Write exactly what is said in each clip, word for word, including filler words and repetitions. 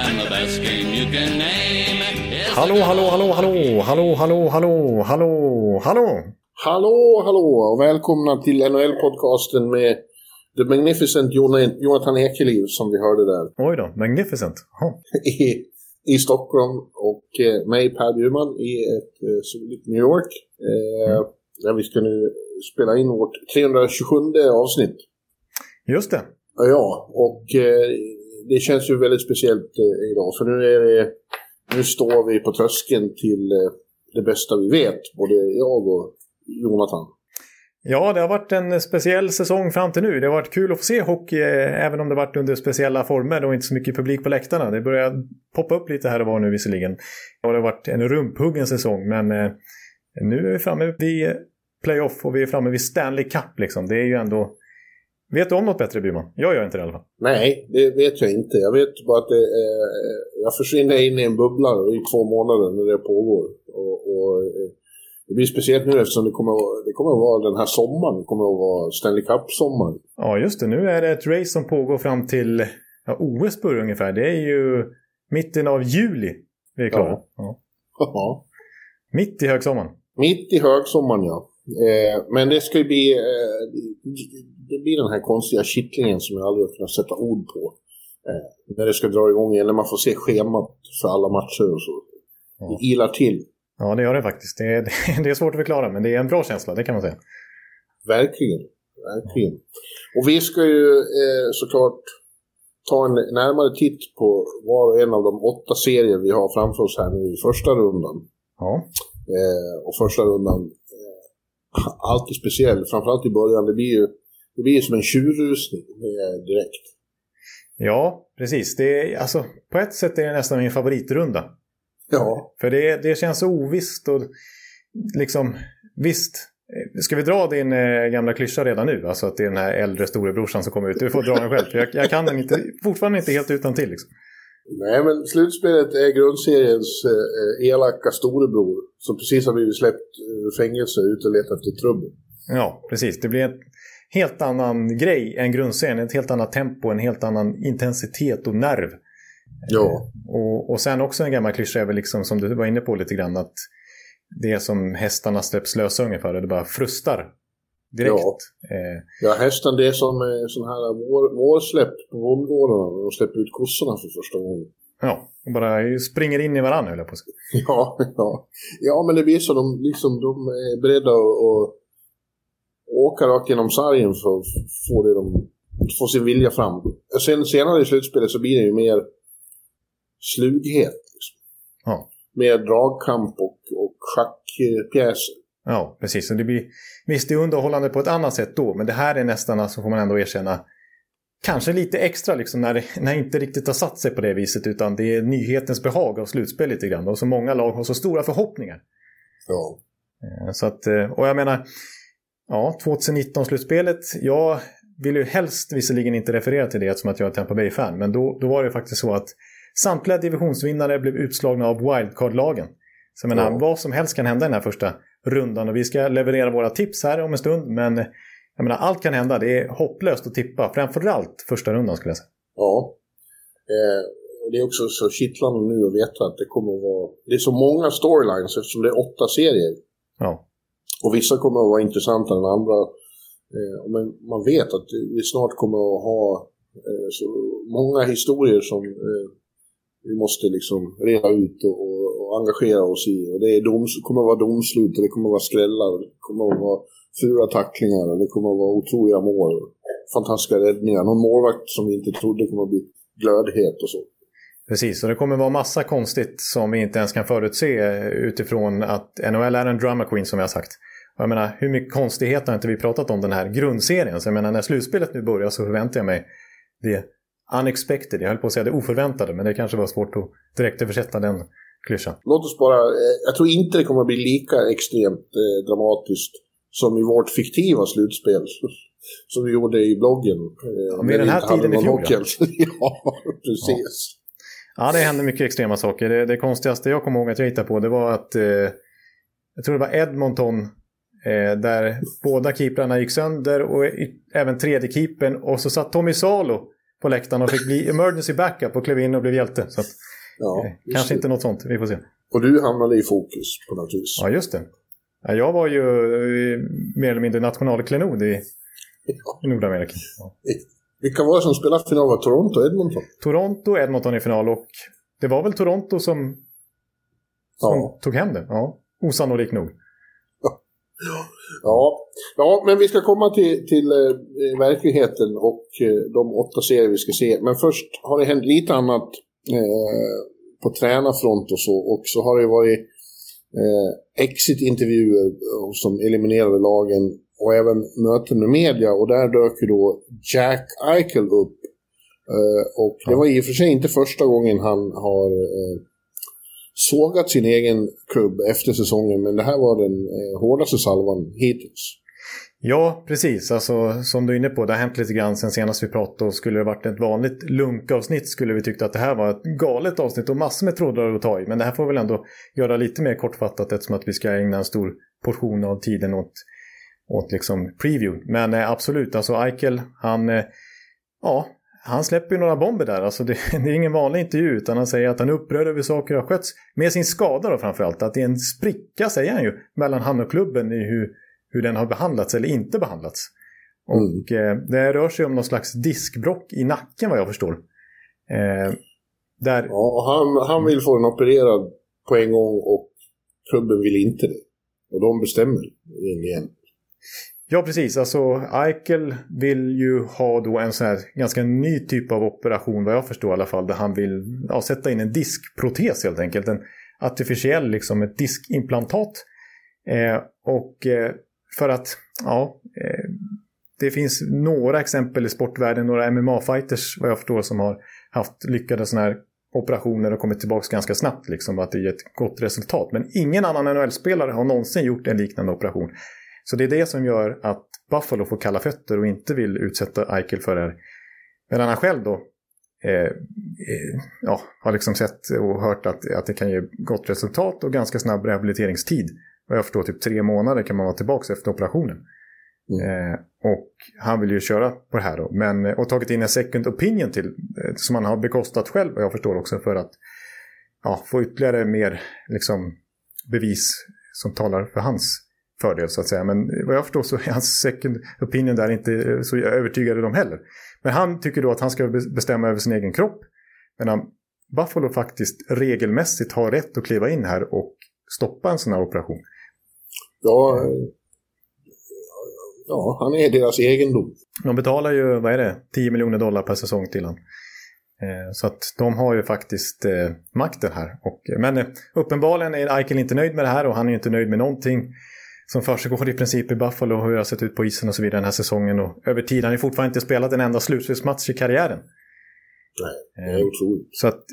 And the best game you can name is... Hallå, hallå, hallå, hallå, hallå, hallå, hallå, hallå, hallå. Hallå, hallå och välkomna till N H L-podcasten med The Magnificent Jonathan Ekeliv som vi hörde där. Oj då, Magnificent. I I Stockholm och eh, mig Per Bjurman i ett eh, soligt New York. Eh, mm. Där vi ska nu spela in vårt trehundratjugosjunde avsnitt. Just det. Ja, och eh, det känns ju väldigt speciellt eh, idag. För nu, är det, nu står vi på tröskeln till eh, det bästa vi vet. Både jag och Jonathan. Ja, det har varit en speciell säsong fram till nu. Det har varit kul att få se hockey även om det varit under speciella former och inte så mycket publik på läktarna. Det börjar poppa upp lite här och var nu visserligen. Det har varit en rumphuggen säsong, men nu är vi framme vid playoff och vi är framme vid Stanley Cup liksom. Det är ju ändå... Vet du om något bättre, Bjurman? Jag gör inte det i alla fall. Nej, det vet jag inte. Jag vet bara att det är... jag försvinner in i en bubbla i två månader när det pågår och... och... det blir speciellt nu eftersom det kommer, att, det kommer att vara den här sommaren. Det kommer att vara Stanley Cup-sommar. Ja, just det. Nu är det ett race som pågår fram till ja, O S börjar ungefär. Det är ju mitten av juli vi är klara. Ja. Ja. Mitt i högsommaren. Mitt i högsommaren, ja. Eh, men det ska ju bli, eh, det blir den här konstiga kittlingen som jag aldrig kunnat sätta ord på. Eh, när det ska dra igång eller man får se schemat för alla matcher och så. Ja. Det ilar till. Ja, det gör det faktiskt. Det är, det är svårt att förklara, men det är en bra känsla, det kan man säga. Verkligen, verkligen. Och vi ska ju eh, såklart ta en närmare titt på var och en av de åtta serier vi har framför oss här nu i första rundan. Ja. Eh, och första rundan, eh, alltid speciell, framförallt i början. Det blir ju det blir som en tjurrusning eh, direkt. Ja, precis. Det är, alltså, på ett sätt är det nästan min favoritrunda. Ja. För det, det känns så ovisst och liksom, visst, ska vi dra din eh, gamla klyscha redan nu? Alltså att det är den här äldre storebrorsan som kommer ut. Du får dra den själv, för jag, jag kan den inte, fortfarande inte helt utan till liksom. Nej, men slutspelet är grundseriens eh, elaka storebror som precis har blivit släppt ur fängelse ut och letat efter trubbel. Ja, precis. Det blir en helt annan grej än grundserien, ett helt annat tempo, en helt annan intensitet och nerv. Ja. Och, och sen också en gammal klyscha är väl liksom, som du var inne på lite grann, att det är som hästarna släpps lösa ungefär, det bara frustar direkt. Ja, eh. ja hästen, det är som sån här vår, vårsläpp på vårdgården och släpper ut kossorna för första gången. Ja, och bara springer in i varandra höll jag på sig. Ja, ja. Ja, men det blir så, de, liksom, de är beredda att åka rakt genom sargen för att få, det de, få sin vilja fram. Sen, senare i slutspelet så blir det ju mer slughet liksom. Ja. Med dragkamp och, och schackpjäser. Ja, precis. Och det blir, visst, det är underhållande på ett annat sätt då, men det här är nästan, så alltså, får man ändå erkänna, kanske lite extra liksom, när, när inte riktigt har satt sig på det viset, utan det är nyhetens behag av slutspel lite grann, och så många lag har så stora förhoppningar. Ja. Så att, och jag menar, ja, tjugonitton-slutspelet, jag vill ju helst visserligen inte referera till det som att jag är Tampa Bay-fan, men då, då var det faktiskt så att samtliga divisionsvinnare blev utslagna av wildcard-lagen. Så jag menar, ja. Vad som helst kan hända i den här första rundan. Och vi ska leverera våra tips här om en stund. Men jag menar, allt kan hända. Det är hopplöst att tippa. Framförallt första rundan skulle jag säga. Ja. Eh, och det är också så kittlande nu att veta att det kommer att vara... Det är så många storylines eftersom det är åtta serier. Ja. Och vissa kommer att vara intressanta än andra. Eh, men man vet att vi snart kommer att ha eh, så många historier som... Eh, vi måste liksom reda ut och, och, och engagera oss i. Och det är doms, kommer att vara domslut, och det kommer att vara skrällar, det kommer att vara fula tacklingar, och det kommer att vara otroliga mål, fantastiska räddningar, någon målvakt som vi inte trodde kommer att bli glödhet och så. Precis, och det kommer att vara massa konstigt som vi inte ens kan förutse utifrån att N H L är en drama queen som jag har sagt. Och jag menar, hur mycket konstighet har inte vi pratat om den här grundserien? Så jag menar, när slutspelet nu börjar så förväntar jag mig det unexpected. Jag höll på att säga det oförväntade, men det kanske var svårt att direkt översätta den klyschan. Låt oss bara, jag tror inte det kommer att bli lika extremt eh, dramatiskt som i vårt fiktiva slutspel som vi gjorde i bloggen. Eh, Med den här tiden i fjol. Ja, precis. Ja. ja, det hände mycket extrema saker. Det, det konstigaste jag kommer ihåg att jag hittade på, det var att eh, jag tror det var Edmonton, där båda keeprarna gick sönder och även tredje keepern, och så satt Tommy Salo på läktaren och fick bli emergency backup och klev in och blev hjälte, så att, ja, eh, kanske det. Inte något sånt, vi får se. Och du hamnade i fokus på något vis. Ja, just det. Ja, jag var ju mer eller mindre nationalklenod i, ja. i Nordamerika. Ja. Vilka var det som spelade final? Var Toronto och Edmonton? Toronto och Edmonton i final, och det var väl Toronto som, som ja. tog hem det. Ja. Osannolikt nog. Ja, ja, men vi ska komma till, till eh, verkligheten och eh, de åtta serier vi ska se. Men först har det hänt lite annat eh, på tränarfront och så. Och så har det varit eh, exit-intervjuer hos de eliminerade lagen och även möten med media. Och där dök ju då Jack Eichel upp. Eh, och det var i och för sig inte första gången han har... Eh, sågat sin egen klubb efter säsongen, men det här var den eh, hårdaste salvan hittills. Ja, precis. Alltså, som du är inne på, det har hänt lite grann sen senast vi pratade, och skulle det varit ett vanligt lunkavsnitt skulle vi tycka att det här var ett galet avsnitt och massor med trådar att ta i, men det här får vi väl ändå göra lite mer kortfattat eftersom att vi ska ägna en stor portion av tiden åt, åt liksom preview. Men eh, absolut, alltså Eichel, han eh, ja Han släpper ju några bomber där. Alltså det, det är ingen vanlig intervju, utan han säger att han är upprörd över saker och har skötts med sin skada då framförallt. Att det är en spricka, säger han ju, mellan han och klubben i hur, hur den har behandlats eller inte behandlats. Och mm. eh, det rör sig om någon slags diskbrock i nacken vad jag förstår. Eh, där... Ja, och han, han vill få den opererad på en gång och klubben vill inte det. Och de bestämmer egentligen. Ja, precis. Alltså Eichel vill ju ha då en sån här ganska ny typ av operation, vad jag förstår i alla fall, där han vill ja, sätta in en diskprotes helt enkelt. En artificiell, liksom ett diskimplantat. Eh, och eh, för att, ja, eh, det finns några exempel i sportvärlden, några M M A-fighters vad jag förstår som har haft lyckade såna här operationer och kommit tillbaka ganska snabbt, liksom att det är ett gott resultat. Men ingen annan N H L-spelare har någonsin gjort en liknande operation. Så det är det som gör att Buffalo får kalla fötter och inte vill utsätta Eichel för det här. Medan han själv då eh, ja, har liksom sett och hört att, att det kan ge gott resultat och ganska snabb rehabiliteringstid. Och jag förstår typ tre månader kan man vara tillbaka efter operationen. Mm. Eh, och han vill ju köra på det här då. Men, och tagit in en second opinion till, eh, som han har bekostat själv och jag förstår också för att ja, få ytterligare mer liksom, bevis som talar för hans fördel så att säga, men vad jag förstår så är hans second opinion där inte så övertygade de heller. Men han tycker då att han ska bestämma över sin egen kropp, medan Buffalo faktiskt regelmässigt har rätt att kliva in här och stoppa en sån här operation. Ja, ja han är deras egendom. De betalar ju, vad är det, tio miljoner dollar per säsong till han. Så att de har ju faktiskt makten här. Men uppenbarligen är Eichel inte nöjd med det här och han är ju inte nöjd med någonting som försiggår i princip i Buffalo och hur jag har sett ut på isen och så vidare den här säsongen. Och över tiden har han fortfarande inte spelat en enda slutspelsmatch i karriären. Nej, det är otroligt. Så att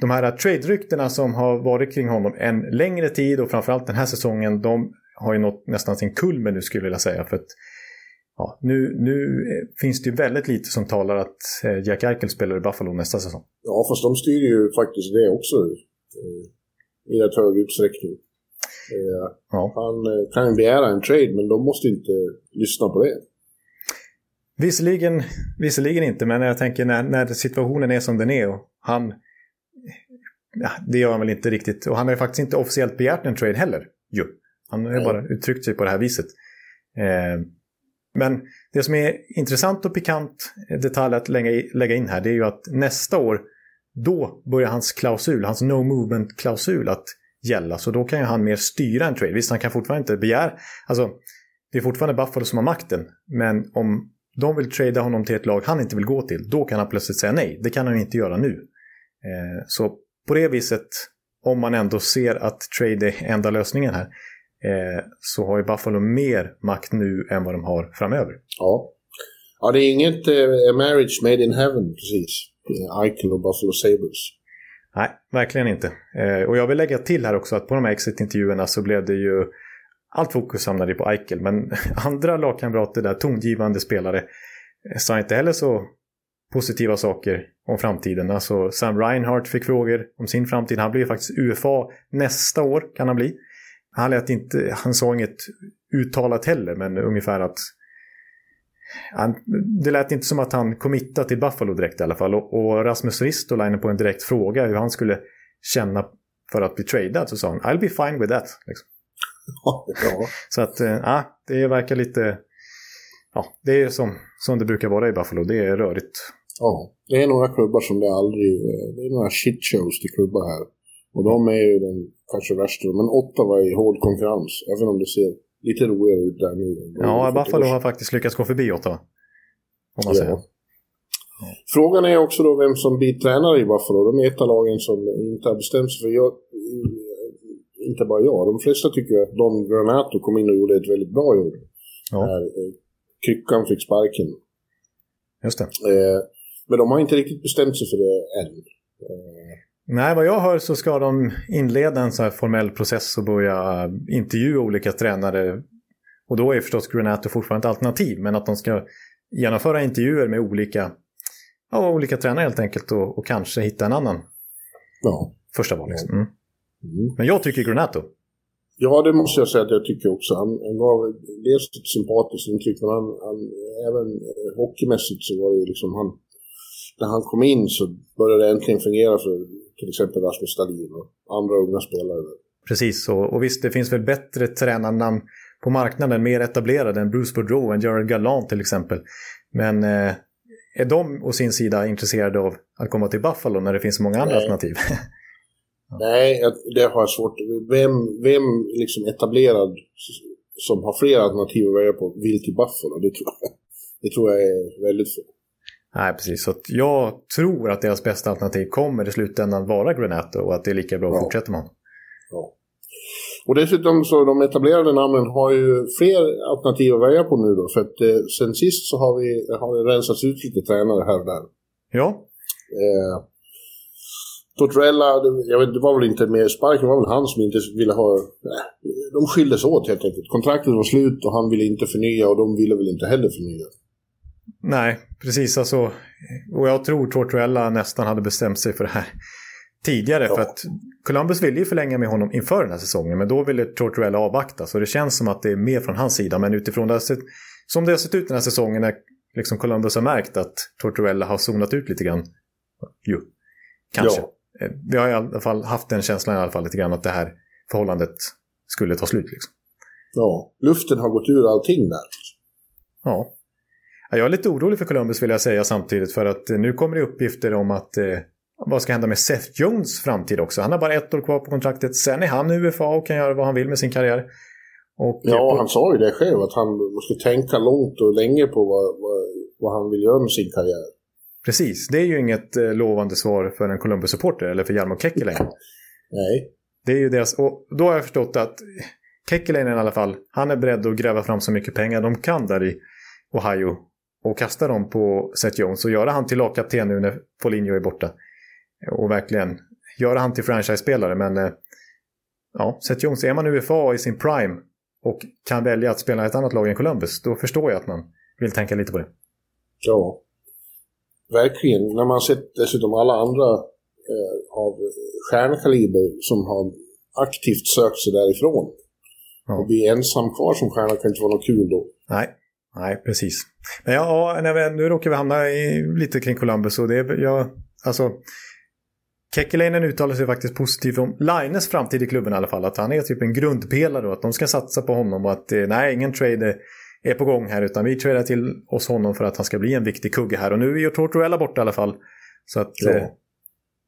de här trade-ryktena som har varit kring honom en längre tid och framförallt den här säsongen, de har ju nått nästan sin kulmen nu skulle jag säga. För att ja, nu, nu finns det ju väldigt lite som talar att Jack Eichel spelar i Buffalo nästa säsong. Ja, fast de styr ju faktiskt det också i rätt hög utsträckning. Eh, ja. Han kan begära en trade, men de måste inte lyssna på det. Visserligen, visserligen inte, men jag tänker när, när situationen är som den är och han, ja, det gör han väl inte riktigt. Och han har ju faktiskt inte officiellt begärt en trade heller. Jo, han har ju bara uttryckt sig på det här viset. Eh, men det som är intressant och pikant detalj att lägga, lägga in här, det är ju att nästa år då börjar hans klausul, hans no movement klausul att gälla, så då kan ju han mer styra en trade. Visst, han kan fortfarande inte begära, alltså det är fortfarande Buffalo som har makten, men om de vill trada honom till ett lag han inte vill gå till, då kan han plötsligt säga nej. Det kan han ju inte göra nu. Eh, så på det viset, om man ändå ser att trade är enda lösningen här, eh, så har ju Buffalo mer makt nu än vad de har framöver. Ja, ja det är inget eh, marriage made in heaven precis. Icon och Buffalo Sabres. Nej, verkligen inte. Eh, och jag vill lägga till här också att på de här exit-intervjuerna så blev det ju allt fokus hamnade på Eichel, men andra lagkamrater där, tongivande spelare, sa inte heller så positiva saker om framtiden. Alltså Sam Reinhart fick frågor om sin framtid. Han blir faktiskt U F A nästa år, kan han bli. Han, lät inte, han sa inget uttalat heller, men ungefär att han, det lät inte som att han committade till Buffalo direkt i alla fall. Och, och Rasmus Ristolainen på en direkt fråga hur han skulle känna för att bli tradad, så sa han I'll be fine with that. Liksom. Ja, ja. Så att äh, det verkar lite, ja, det är som, som det brukar vara i Buffalo, det är rörigt. Ja, det är några klubbar som det aldrig, det är några shitshows till klubbar här. Och de är ju den kanske värsta, men Ottawa i hård konkurrens, även om det ser lite roligare ut där nu. Ja, Buffalo har faktiskt lyckats gå förbi Ottawa, om man ja. säger. Frågan är också då vem som blir tränare i Buffalo. De är ett av lagen som inte har bestämt sig för jag. Inte bara jag. De flesta tycker att Don Granato kom in och gjorde ett väldigt bra jobb. Ja. När Kryckan fick sparken. Just det. Eh, men de har inte riktigt bestämt sig för det än. Eh. Nej, vad jag hör så ska de inleda en så här formell process och börja intervjua olika tränare. Och då är förstås Granato fortfarande ett alternativ. Men att de ska genomföra intervjuer med olika, ja, olika tränare helt enkelt och, och kanske hitta en annan. Ja. Första val liksom. Mm. Mm. Men jag tycker Granato. Ja, det måste jag säga att jag tycker också. Han, han gav dels ett sympatiskt intryck, men han, han, även eh, hockeymässigt så var det liksom han, när han kom in så började det äntligen fungera för till exempel Rasmus Stalin och andra unga spelare. Precis, och, och visst det finns väl bättre tränarnamn på marknaden, mer etablerade än Bruce Boudreau och Gerard Gallant till exempel. Men eh, är de å sin sida intresserade av att komma till Buffalo när det finns så många andra Nej. alternativ? Nej, det har jag svårt. Vem, vem liksom etablerad som har flera alternativ att välja på vill till Buffalo, det tror jag, det tror jag är väldigt få. Nej, precis. Så jag tror att deras bästa alternativ kommer i slutändan vara Granato och att det är lika bra att ja. fortsätta med honom. Ja. Och dessutom så de etablerade namnen har ju fler alternativ att välja på nu då, för att eh, sen sist så har vi har vi rensats ut lite tränare här och där. Ja. Eh, Tortorella, jag vet, det var väl inte mer spark, det var väl han som inte ville ha... Nej, de skildes åt helt enkelt. Kontraktet var slut och han ville inte förnya och de ville väl inte heller förnya. Nej, precis. Alltså, och jag tror Tortorella nästan hade bestämt sig för det här tidigare. Ja. För att Columbus ville ju förlänga med honom inför den här säsongen, men då ville Tortorella avvakta. Så det känns som att det är mer från hans sida. Men utifrån det sett, som det har sett ut den här säsongen när liksom Columbus har märkt att Tortorella har zonat ut lite grann. Jo, kanske. Ja. Vi har i alla fall haft den känslan i alla fall lite grann att det här förhållandet skulle ta slut liksom. Ja, luften har gått ur allting där. Ja. Jag är lite orolig för Columbus vill jag säga samtidigt, för att nu kommer det uppgifter om att eh, vad ska hända med Seth Jones framtid också. Han har bara ett år kvar på kontraktet, sen är han U F A och kan göra vad han vill med sin karriär. Och, ja, på... han sa ju det själv att han måste tänka långt och länge på vad, vad, vad han vill göra med sin karriär. Precis, det är ju inget eh, lovande svar för en Columbus-supporter eller för Jarmo Kekkeläinen. Nej. Det är ju deras, och då har jag förstått att Kekkeläinen i alla fall, han är beredd att gräva fram så mycket pengar de kan där i Ohio och kasta dem på Seth Jones och göra han till lagkapten nu när Foligno är borta. Och verkligen göra han till franchise-spelare, men eh, ja, Seth Jones, är man U F A i sin prime och kan välja att spela i ett annat lag än Columbus, då förstår jag att man vill tänka lite på det. Ja. Verkligen, när man sett dessutom alla andra eh, av stjärnkaliber som har aktivt sökt sig därifrån. Ja. Och bli ensam kvar som stjärna kan inte vara något kul då. Nej, nej precis. Men ja, när vi, nu råkar vi hamna i, lite kring Columbus. Och det är, ja, alltså, Kekkeläinen uttalar sig faktiskt positivt om Lainers framtid i klubben i alla fall. Att han är typ en grundpelare och att de ska satsa på honom. Och att nej, ingen trade är på gång här, utan vi tradar till oss honom för att han ska bli en viktig kugge här. Och nu är ju Tortorella borta i alla fall. Så att ja. eh,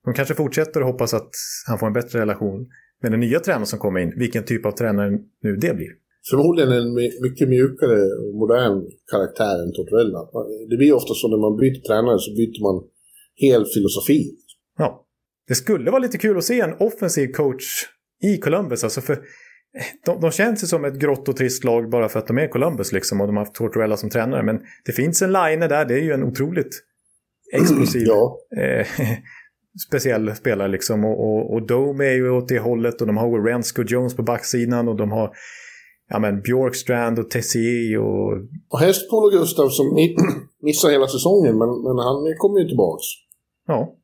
de kanske fortsätter och hoppas att han får en bättre relation med den nya tränaren som kommer in. Vilken typ av tränare nu det blir. Förmodligen en mycket mjukare och modern karaktär än Tortorella. Det blir ofta så när man byter tränare så byter man hel filosofi. Ja, det skulle vara lite kul att se en offensiv coach i Columbus. Alltså för... De, de känns ju som ett grått och trist lag bara för att de är Columbus liksom, och de har haft Tortorella som tränare, men det finns en line där, det är ju en otroligt explosiv ja. eh, speciell spelare liksom. Och, och, och Dome är ju åt det hållet, och de har Rensko Jones på backsidan, och de har ja, men Björkstrand och Tessier och... och Hestpol och Gustav som missar hela säsongen, men, men han kommer ju tillbaks. Ja.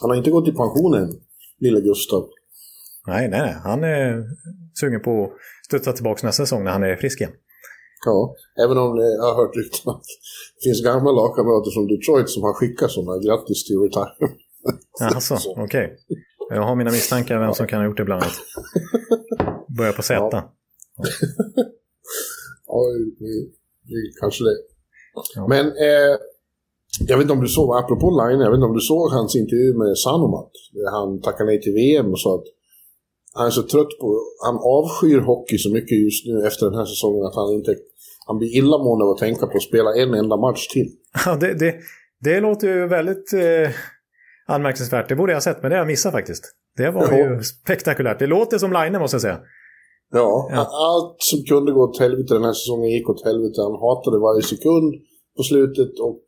Han har inte gått i pensionen, lilla Gustav. Nej, nej, nej. Han är sugen på att studsa tillbaka nästa säsong när han är frisk igen. Ja, även om jag har hört rykten att det finns gamla lagkamrater från Detroit som har skickat sådana grattis till retirement. Alltså, okej. Okay. Jag har mina misstankar vem som kan ha gjort det bland annat. Börja på Z. Ja. Ja, det är kanske det. Ja. Men eh, jag vet inte om du såg, apropå Line, jag vet inte om du såg hans intervju med Sanomat. Han tackar nej till V M och sa att han är så trött på, han avskyr hockey så mycket just nu efter den här säsongen att han inte, han blir illamående av att tänka på att spela en enda match till. Ja, det, det, det låter ju väldigt eh, anmärkningsvärt. Det borde jag ha sett, men det har jag missat faktiskt. Det var ja. ju spektakulärt. Det låter som Line, måste jag säga. Ja, ja, allt som kunde gå åt helvete den här säsongen gick åt helvete. Han hatade varje sekund på slutet och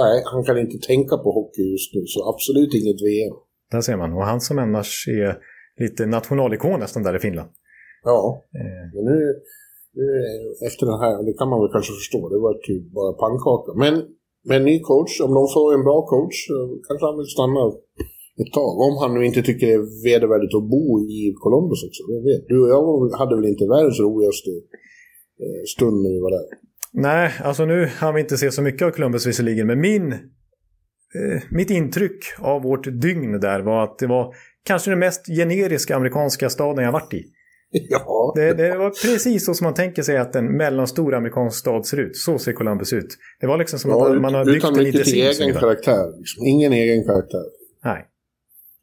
nej, han kan inte tänka på hockey just nu, så absolut inget V M. Där ser man, och han som annars är lite nationalikon nästan där i Finland. Ja, eh. men nu, nu efter den här, det kan man väl kanske förstå, det var typ bara pannkaka. Men med ny coach, om de får en bra coach, kanske han vill stanna ett tag. Om han nu inte tycker det är vedervärdigt att bo i Columbus också. Jag vet. Du och jag hade väl inte världens roligaste stund när vi var där. Nej, alltså nu har vi inte sett så mycket av Columbus visserligen. Men min, eh, mitt intryck av vårt dygn där var att det var kanske den mest generiska amerikanska staden jag varit i. Ja. Det, det var precis så som man tänker sig att en mellanstor amerikansk stad ser ut. Så ser Columbus ut. Det var liksom som ja, att man har byggt en lite sin egen karaktär. Liksom. Ingen egen karaktär. Nej.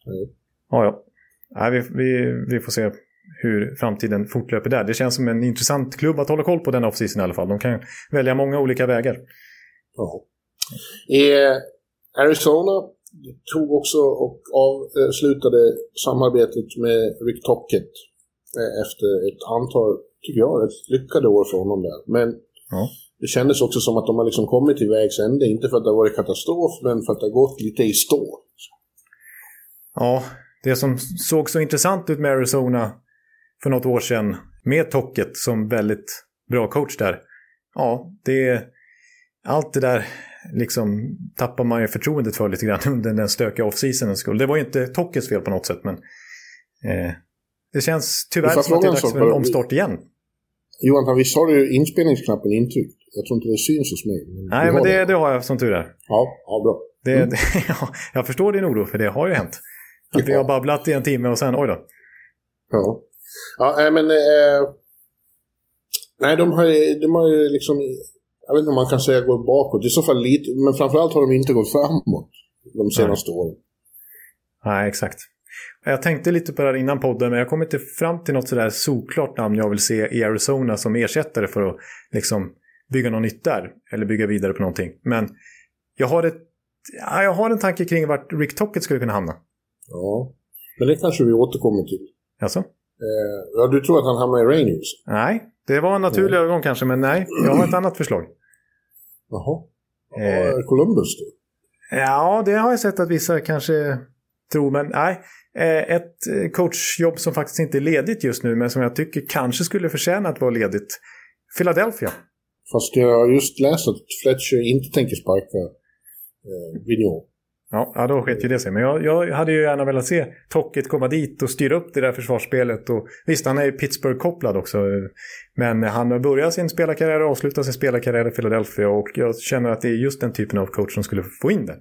Mm. Ja, ja. Nej, vi, vi, vi får se hur framtiden fortlöper där. Det känns som en intressant klubb att hålla koll på den offseason i alla fall. De kan välja många olika vägar. Ja. Eh, Arizona tog också och avslutade samarbetet med Rick Tocchet efter ett antal, tycker jag, ett lyckade år från honom där. Men ja. Det kändes också som att de har liksom kommit till vägs ände. Inte för att det har varit katastrof, men för att det har gått lite i stå. Ja, det som såg så intressant ut med Arizona för något år sedan med Tocchet som väldigt bra coach där. Ja, det, allt det där liksom tappar man ju förtroendet för lite grann under den stökiga off-seasonens skull. Det var ju inte Tocchets fel på något sätt, men eh, det känns tyvärr som att det är dags för en omstart igen. Johan, visst har du inspelningsknappen intryckt? Jag tror inte det syns hos mig. Men Nej, men det, det har jag som tur är. Ja, ja bra. Det, mm. det, ja, jag förstår din oro, för det har ju hänt. Att vi har babblat i en timme och sen, oj då. Ja, ja men... Eh, nej, de har ju de har liksom... Jag vet inte om man kan säga gå bakåt. I så fall lite, men framförallt har de inte gått framåt de senaste nej. åren. Nej, exakt. Jag tänkte lite på det här innan podden, men jag kom inte fram till något sådär såklart namn jag vill se i Arizona som ersättare för att liksom bygga någon nytt där. Eller bygga vidare på någonting. Men jag har, ett, jag har en tanke kring vart Rick Tocchet skulle kunna hamna. Ja, men det kanske vi återkommer till. Alltså? Eh, ja, du tror att han hamnar i Rangers? Nej, det var en naturlig övergång kanske, men nej, jag har ett annat förslag. Jaha, eh, Columbus då? Ja, det har jag sett att vissa kanske tror, men nej. Eh, ett coachjobb som faktiskt inte är ledigt just nu, men som jag tycker kanske skulle förtjäna att vara ledigt. Philadelphia. Fast jag har just läst att Fletcher inte tänker sparka eh, Vigneault. Ja, då skett ju det sig. Men jag, jag hade ju gärna velat se Tocchet komma dit och styra upp det där försvarsspelet. Och visst, han är ju Pittsburgh-kopplad också. Men han har börjat sin spelarkarriär och avslutat sin spelarkarriär i Philadelphia. Och jag känner att det är just den typen av coach som skulle få in det.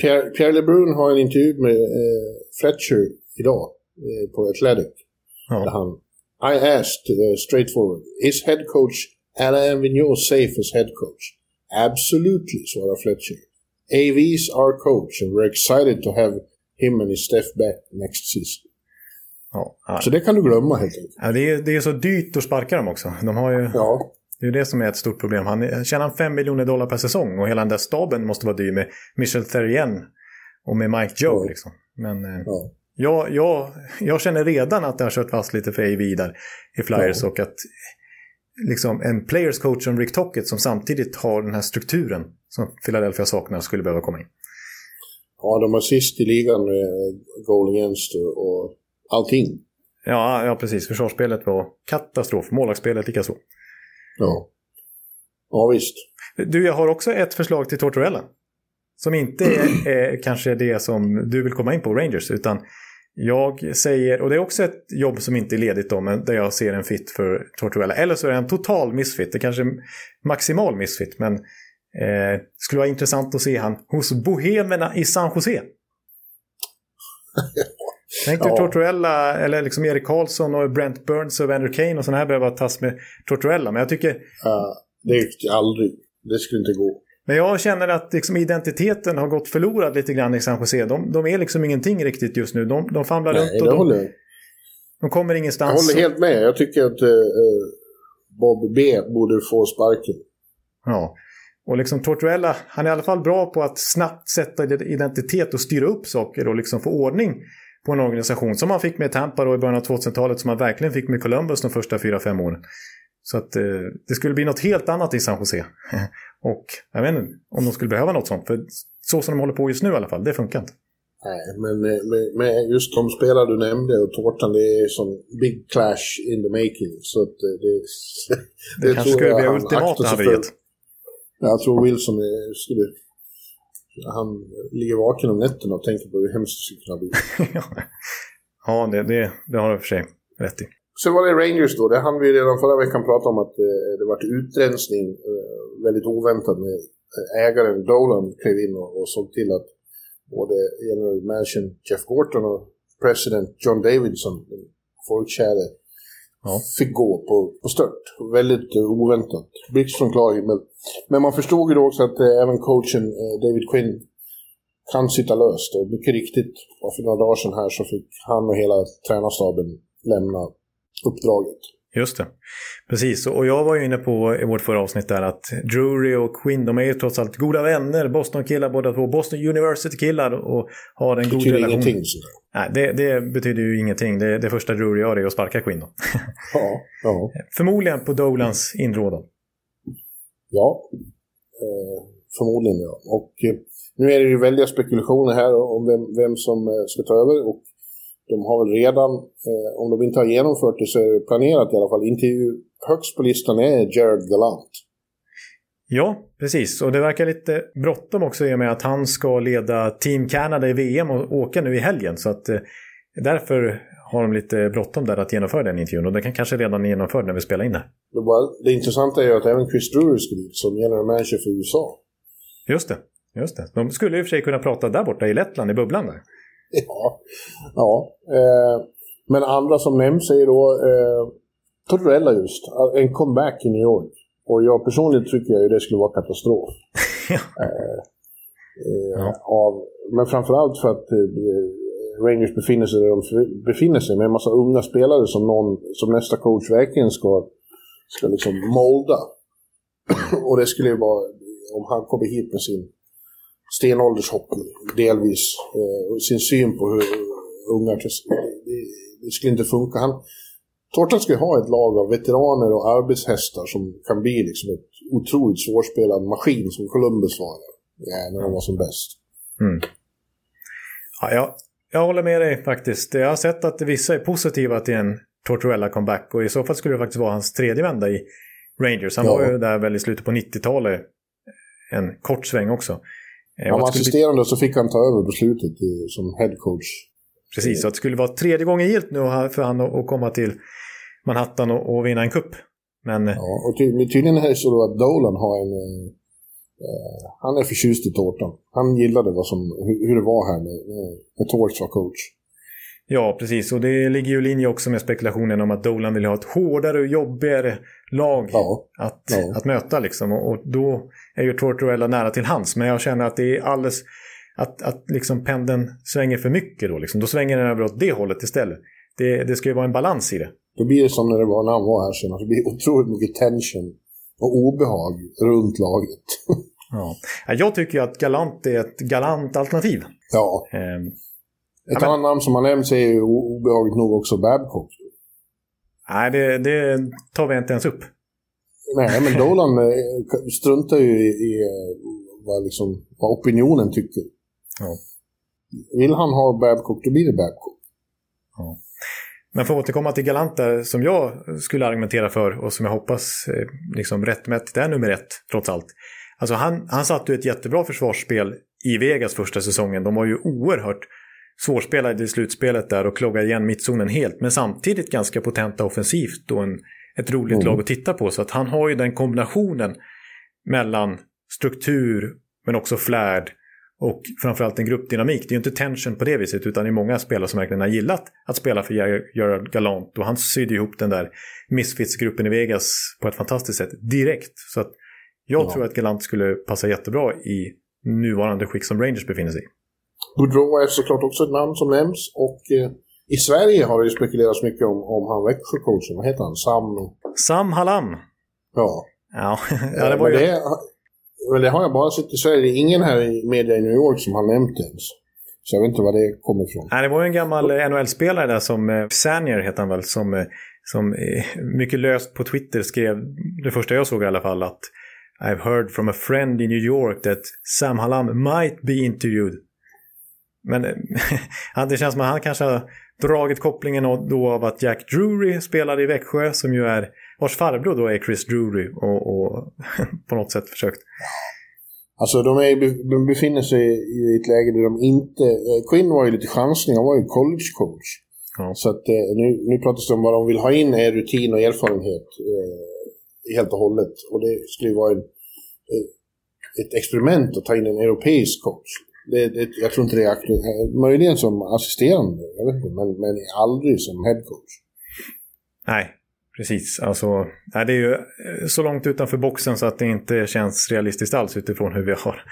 Pierre, Pierre LeBrun har en intervju med eh, Fletcher idag eh, på Athletic. Ja. Där han, I asked uh, straightforward, is head coach Alain Vigneault safe as head coach? Absolutely, svarar Fletcher. A V's our coach and we're excited to have him and his staff back next season. Ja, ja. Så det kan du glömma helt enkelt. Ja, det, är, det är så dyrt att sparka dem också. De har ju, ja. Det är ju det som är ett stort problem. Han tjänar fem miljoner dollar per säsong och hela den där staben måste vara dyr med Michel Therrien och med Mike Joe. Ja. Liksom. Men ja. jag, jag, jag känner redan att det har kört fast lite för A V där i Flyers ja. och att liksom en players coach som Rick Tocchet som samtidigt har den här strukturen som Philadelphia saknar skulle behöva komma in. Ja, de är sist i ligan med goal against och allting. Ja, ja precis. Försvarsspelet var katastrof. Målvaktsspelet likaså. Ja. Ja, visst. Du, jag har också ett förslag till Tortorella. Som inte är, är kanske det som du vill komma in på, Rangers. Utan jag säger, och det är också ett jobb som inte är ledigt då, men där jag ser en fit för Tortorella. Eller så är det en total missfit. Det kanske är maximal missfit, men det eh, skulle vara intressant att se han hos bohemerna i San Jose. Tänk dig ja. Tortorella eller liksom Erik Karlsson och Brent Burns och Vander Kane och sådana här behöver tas med Tortorella. Men jag tycker... Uh, det är aldrig. Det skulle inte gå. Men jag känner att liksom, identiteten har gått förlorad lite grann i San Jose. De, de är liksom ingenting riktigt just nu. De, de famlar Nej, runt och de, de kommer ingenstans. Jag håller helt med. Jag tycker att uh, Bob B borde få sparken. Ja. Och liksom Tortorella, han är i alla fall bra på att snabbt sätta identitet och styra upp saker och liksom få ordning på en organisation som han fick med Tampa då i början av tvåtusentalet, som han verkligen fick med Columbus de första fyra fem åren. Så att eh, det skulle bli något helt annat i San Jose. Och jag vet inte om de skulle behöva något sånt, för så som de håller på just nu i alla fall, det funkar inte. Nej, men med, med just de spelare du nämnde och Tortan, det är som big clash in the making. Så att det, det, det kanske skulle bli ultimata haveriet. Jag tror Wilson är, skulle, han ligger vaken om nätterna och tänker på hur hemskt det skulle kunna bli. Ja, det, det, det har du för sig rätt i. Sen var det Rangers då. Det hann vi redan förra veckan prata om att eh, det var utrensning eh, väldigt oväntat med ägaren Dolan klev in och, och såg till att både general manager Jeff Gorton och president John Davidson, folkkäre, ja. Fick gå på, på stört. Väldigt uh, oväntat. Blixt från klar himmel. Men man förstod ju då också att uh, även coachen uh, David Quinn kan sitta löst. Och mycket riktigt, och för några dagar sedan här så fick han och hela tränarstaben lämna uppdraget. Just det. Precis. Och jag var ju inne på i vårt förra avsnitt där att Drury och Quinn, de är ju trots allt goda vänner. Boston-killar båda två. Boston University-killar och har en god relation. Nej, det, det betyder ju ingenting. Det, det första Drury gör är att sparka Quinn. Ja, ja. Förmodligen på Dolans inrådan. Ja, eh, förmodligen ja. Och eh, nu är det ju väldiga spekulationer här om vem, vem som eh, ska ta över och de har väl redan, eh, om de inte har genomfört det så är det planerat i alla fall. Intervju högst på listan är Gerard Gallant. Ja, precis. Och det verkar lite bråttom också i och med att han ska leda Team Canada i V M och åka nu i helgen. Så att eh, därför har de lite bråttom där att genomföra den intervjun. Och det kan kanske redan genomföra när vi spelar in det. Det intressanta är ju att även Chris Drury skulle ut som general manager för U S A. Just det, just det. De skulle ju för sig kunna prata där borta i Lettland, i bubblan där. Ja, ja. Eh, men andra som nämns är då eh, Tortorella just, en comeback i New York. Och jag personligen tycker jag ju det skulle vara katastrof. eh, eh, ja. av, men framförallt för att eh, Rangers befinner sig där de befinner sig med en massa unga spelare som, någon, som nästa coach verkligen ska, ska liksom molda. Och det skulle ju vara, om han kommer hit med sin stenåldershockey delvis eh, och sin syn på hur unga det, det skulle inte funka. Han, Tortan skulle ha ett lag av veteraner och arbetshästar som kan bli liksom ett otroligt svårspelad maskin som Columbus var ja, när de var som bäst. Mm. Ja, jag, jag håller med dig faktiskt. Jag har sett att vissa är positiva till en Tortorella comeback och i så fall skulle det faktiskt vara hans tredje vända i Rangers. Han ja. var ju där väl i slutet på nittiotalet en kort sväng också. Han var assisterande och så fick han ta över beslutet som head coach. Precis, så att det skulle vara tredje gången gilt nu för han att komma till Manhattan och, och vinna en kupp. Men... Ja, och ty- tydligen är det så då att Dolan har en... Eh, han är förtjust i Tortan. Han gillade vad som, hur, hur det var här med, med Torts var coach. Ja, precis. Och det ligger ju i linje också med spekulationen om att Dolan vill ha ett hårdare och jobbigare lag ja, att, ja. att möta. Liksom. Och, och då är ju Tortorella nära till hands. Men jag känner att det är alldeles... Att, att liksom pendeln svänger för mycket då. Liksom. Då svänger den över åt det hållet istället. Det, det ska ju vara en balans i det. Då blir det som när det var när han var här senare. Det blir otroligt mycket tension och obehag runt laget. Ja. Jag tycker ju att Galant är ett galant alternativ. Ja. Ehm. Ett annat namn som har nämnts är ju obehagligt nog också Babcock. Nej, det, det tar vi inte ens upp. Nej, men Dolan struntar ju i, i vad, liksom, vad opinionen tycker. Ja. Vill han ha Babcock, då blir det Babcock. Ja. Men för att återkomma till Galanta, som jag skulle argumentera för och som jag hoppas liksom, rättmätigt är nummer ett trots allt. Alltså han, han satte ju ett jättebra försvarsspel i Vegas första säsongen. De var ju oerhört svårspelade i slutspelet där och kloggade igen mittzonen helt. Men samtidigt ganska potenta offensivt och en, ett roligt mm. lag att titta på. Så att han har ju den kombinationen mellan struktur men också flärd och framförallt en gruppdynamik. Det är ju inte tension på det viset, utan det är många spelare som verkligen har gillat att spela för Gerard Gallant. Och han sydde ihop den där misfitsgruppen i Vegas på ett fantastiskt sätt direkt. Så att jag ja. tror att Gallant skulle passa jättebra i nuvarande skick som Rangers befinner sig i. Boudreau är såklart också ett namn som nämns. Och eh, i Sverige har det ju spekulerats mycket om, om han Växjö-coachen. Vad heter han? Sam... Sam Hallam. Ja. Ja, ja det var ju... Men det, men det har jag bara sett i Sverige. Det är ingen här i media i New York som har nämnt ens. Så jag vet inte var det kommer ifrån. Nej, det var ju en gammal N H L-spelare där som... Eh, Sanier heter han väl. Som, eh, som eh, mycket löst på Twitter skrev, det första jag såg i alla fall, att I've heard from a friend in New York that Sam Hallam might be interviewed. Men det känns som att han kanske har dragit kopplingen då av att Jack Drury spelade i Växjö, som ju är vars farbror då är Chris Drury, och, och på något sätt försökt. Alltså de, är, de befinner sig i ett läge där de inte... Quinn var ju lite chansning, han var ju college coach. Ja. Så att nu, nu pratas det om vad de vill ha in är rutin och erfarenhet eh, helt och hållet. Och det skulle ju vara en, ett experiment att ta in en europeisk coach. Det, det, jag tror inte det är aktivt. Möjligen som assisterande, jag vet inte, men, men aldrig som headcoach. Nej, precis. Alltså, nej, det är ju så långt utanför boxen så att det inte känns realistiskt alls utifrån hur vi har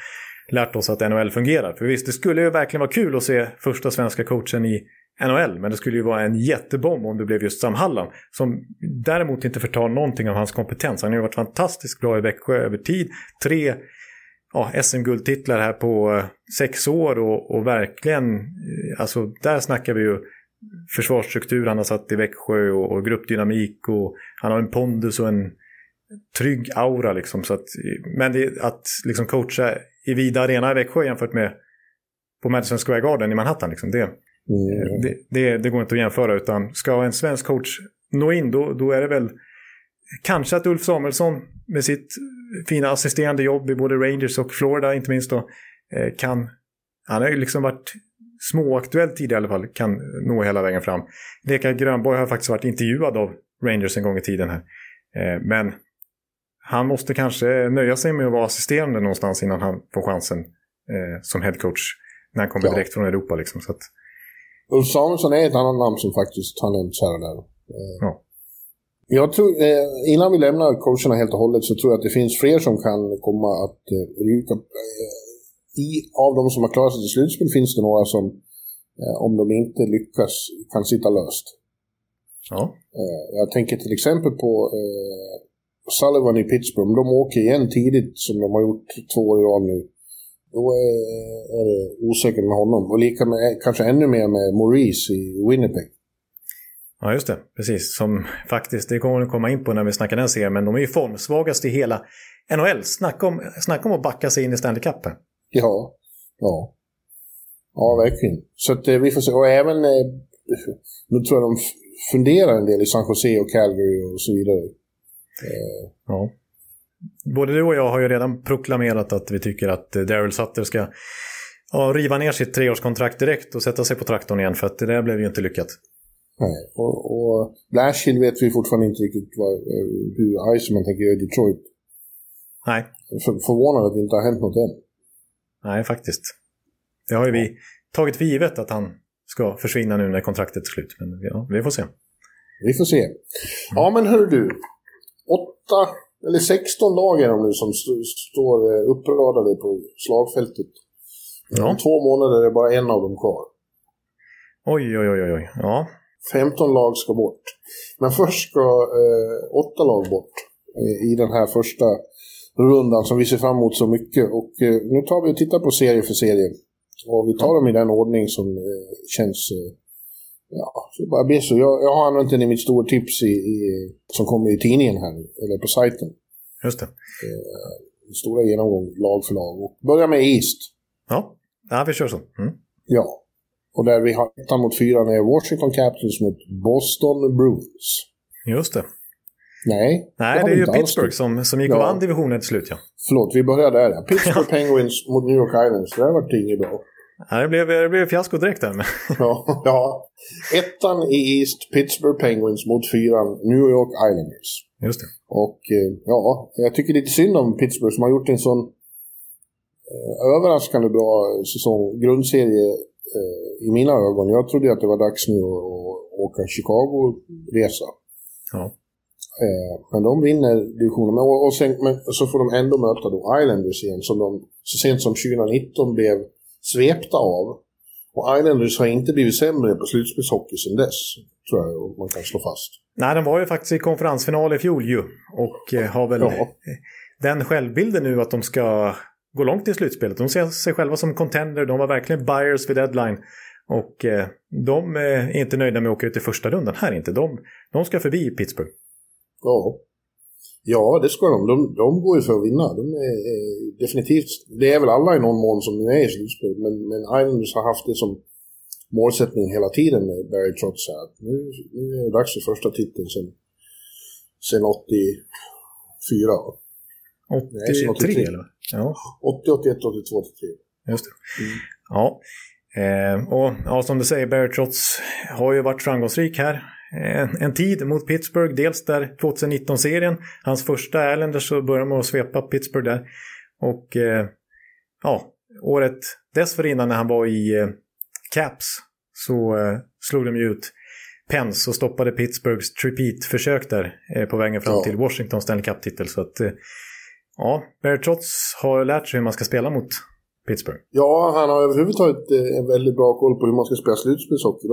lärt oss att N H L fungerar. För visst, det skulle ju verkligen vara kul att se första svenska coachen i N H L, men det skulle ju vara en jättebomb om det blev just Sam Hallam, som däremot inte förtar någonting av hans kompetens. Han har ju varit fantastiskt bra i Växjö över tid. Tre Ja, S M-guldtitlar här på sex år och, och verkligen, alltså där snackar vi ju försvarsstruktur han har satt i Växjö och, och gruppdynamik, och han har en pondus och en trygg aura liksom, så att, men det, att liksom coacha i vida arena i Växjö jämfört med på Madison Square Garden i Manhattan liksom, det, mm. det, det, det går inte att jämföra, utan ska en svensk coach nå in då, då är det väl kanske att Ulf Samuelsson med sitt fina assisterande jobb i både Rangers och Florida inte minst då, kan, han har ju liksom varit småaktuell tidigare i alla fall, kan nå hela vägen fram. Leka Grönborg har faktiskt varit intervjuad av Rangers en gång i tiden här, men han måste kanske nöja sig med att vara assisterande någonstans innan han får chansen som headcoach när han kommer ja. direkt från Europa liksom, så att... Ulf Samuelsson är ett annat namn som faktiskt har nämnts här och där. Ja. Jag tror, eh, innan vi lämnar coacherna helt och hållet, så tror jag att det finns fler som kan komma att eh, ryka. Eh, i, av de som har klarat sig till slutspel finns det några som, eh, om de inte lyckas, kan sitta löst. Ja. Eh, jag tänker till exempel på eh, Sullivan i Pittsburgh. De åker igen tidigt som de har gjort två år i rad nu. Då är, är det osäkert med honom. Och lika med, kanske ännu mer med Maurice i Winnipeg. Ja just det, precis, som faktiskt det kommer vi komma in på när vi snackar den serien, men de är ju formsvagast i hela N H L. Snacka om, snacka om att backa sig in i Stanley Cup. Ja, ja. Ja, verkligen. Så att vi får se, och även nu tror jag de funderar en del i San Jose och Calgary och så vidare. Ja. Både du och jag har ju redan proklamerat att vi tycker att Daryl Sutter ska ja, riva ner sitt treårskontrakt direkt och sätta sig på traktorn igen, för att det där blev ju inte lyckat. Nej, och, och Blashill vet vi fortfarande inte riktigt vad, hur Iceman tänker göra i Detroit. Nej. För, förvånad att det inte har hänt något än. Nej, faktiskt. Det har ju vi tagit för givet att han ska försvinna nu när kontraktet är slut. Men ja, vi får se. Vi får se. Ja, men hör du. Åtta eller sexton lag är de nu som st- står uppradade på slagfältet. Ja. Om två månader är bara en av dem kvar. Oj, oj, oj, oj. Ja. femton lag ska bort. Men först ska eh, åtta lag bort eh, i den här första rundan som vi ser fram emot så mycket. Och eh, nu tar vi och tittar på serie för serie. Och vi tar dem i den ordning som eh, känns... Eh, ja, så bara jag, jag har använt den i mitt stora tips i, i, som kommer i tidningen här, eller på sajten. Just det. Eh, stora genomgång, lag för lag. Och börja med East. Ja, ja vi kör så. Mm. Ja, och där vi har ettan mot fyran är Washington Capitals mot Boston Bruins. Just det. Nej, Nej det, det är ju Pittsburgh som, som gick och ja. vann divisionen till slut. Ja. Förlåt, vi börjar där. Ja. Pittsburgh Penguins mot New York Islanders. Det här var inget bra. Ja, det blev, det blev fiasko direkt där. ja, ja, ettan i East, Pittsburgh Penguins mot fyran, New York Islanders. Just det. Och ja, jag tycker lite synd om Pittsburgh som har gjort en sån eh, överraskande bra säsong, grundserie eh, i mina ögon. Jag trodde att det var dags nu att åka Chicago-resa. Ja. Men de vinner divisionen och, och sen, men, så får de ändå möta då Islanders igen som de så sent som tjugonitton blev svepta av, och Islanders har inte blivit sämre på slutspelshockey sedan dess, tror jag man kan slå fast. Nej, de var ju faktiskt i konferensfinal i fjol ju, och eh, har väl ja. den självbilden nu att de ska gå långt i slutspelet. De ser sig själva som contender, de var verkligen buyers vid deadline. Och eh, de är inte nöjda med att åka ut i första rundan, här inte. De, de ska förbi Pittsburgh. Ja. Ja, det ska de. de. De går ju för att vinna. De är, är, definitivt, det är väl alla i någon mån som är i slutspel, men, men Islanders har haft det som målsättning hela tiden med Barry Trotz här. Nu, nu är det dags för första titeln sen, sen åttiofyra. åttiotre Nej, eller? Ja. åttio, åttioett, åttiotvå, åttiotre. Just det. Mm. Ja. Eh, och ja, som du säger, Barry Trotz har ju varit framgångsrik här. En, en tid mot Pittsburgh, dels där tjugonitton-serien, hans första Islanders, så började man att svepa Pittsburgh där, och eh, ja, året dessförinnan när han var i eh, Caps så eh, slog de ju ut Pens och stoppade Pittsburghs tripit-försök där eh, på vägen fram ja. till Washingtons Stanley Cup-titel, så att eh, ja, Barry Trotz har lärt sig hur man ska spela mot Pittsburgh. Ja, han har överhuvudtaget eh, en väldigt bra koll på hur man ska spela slutspelshockey.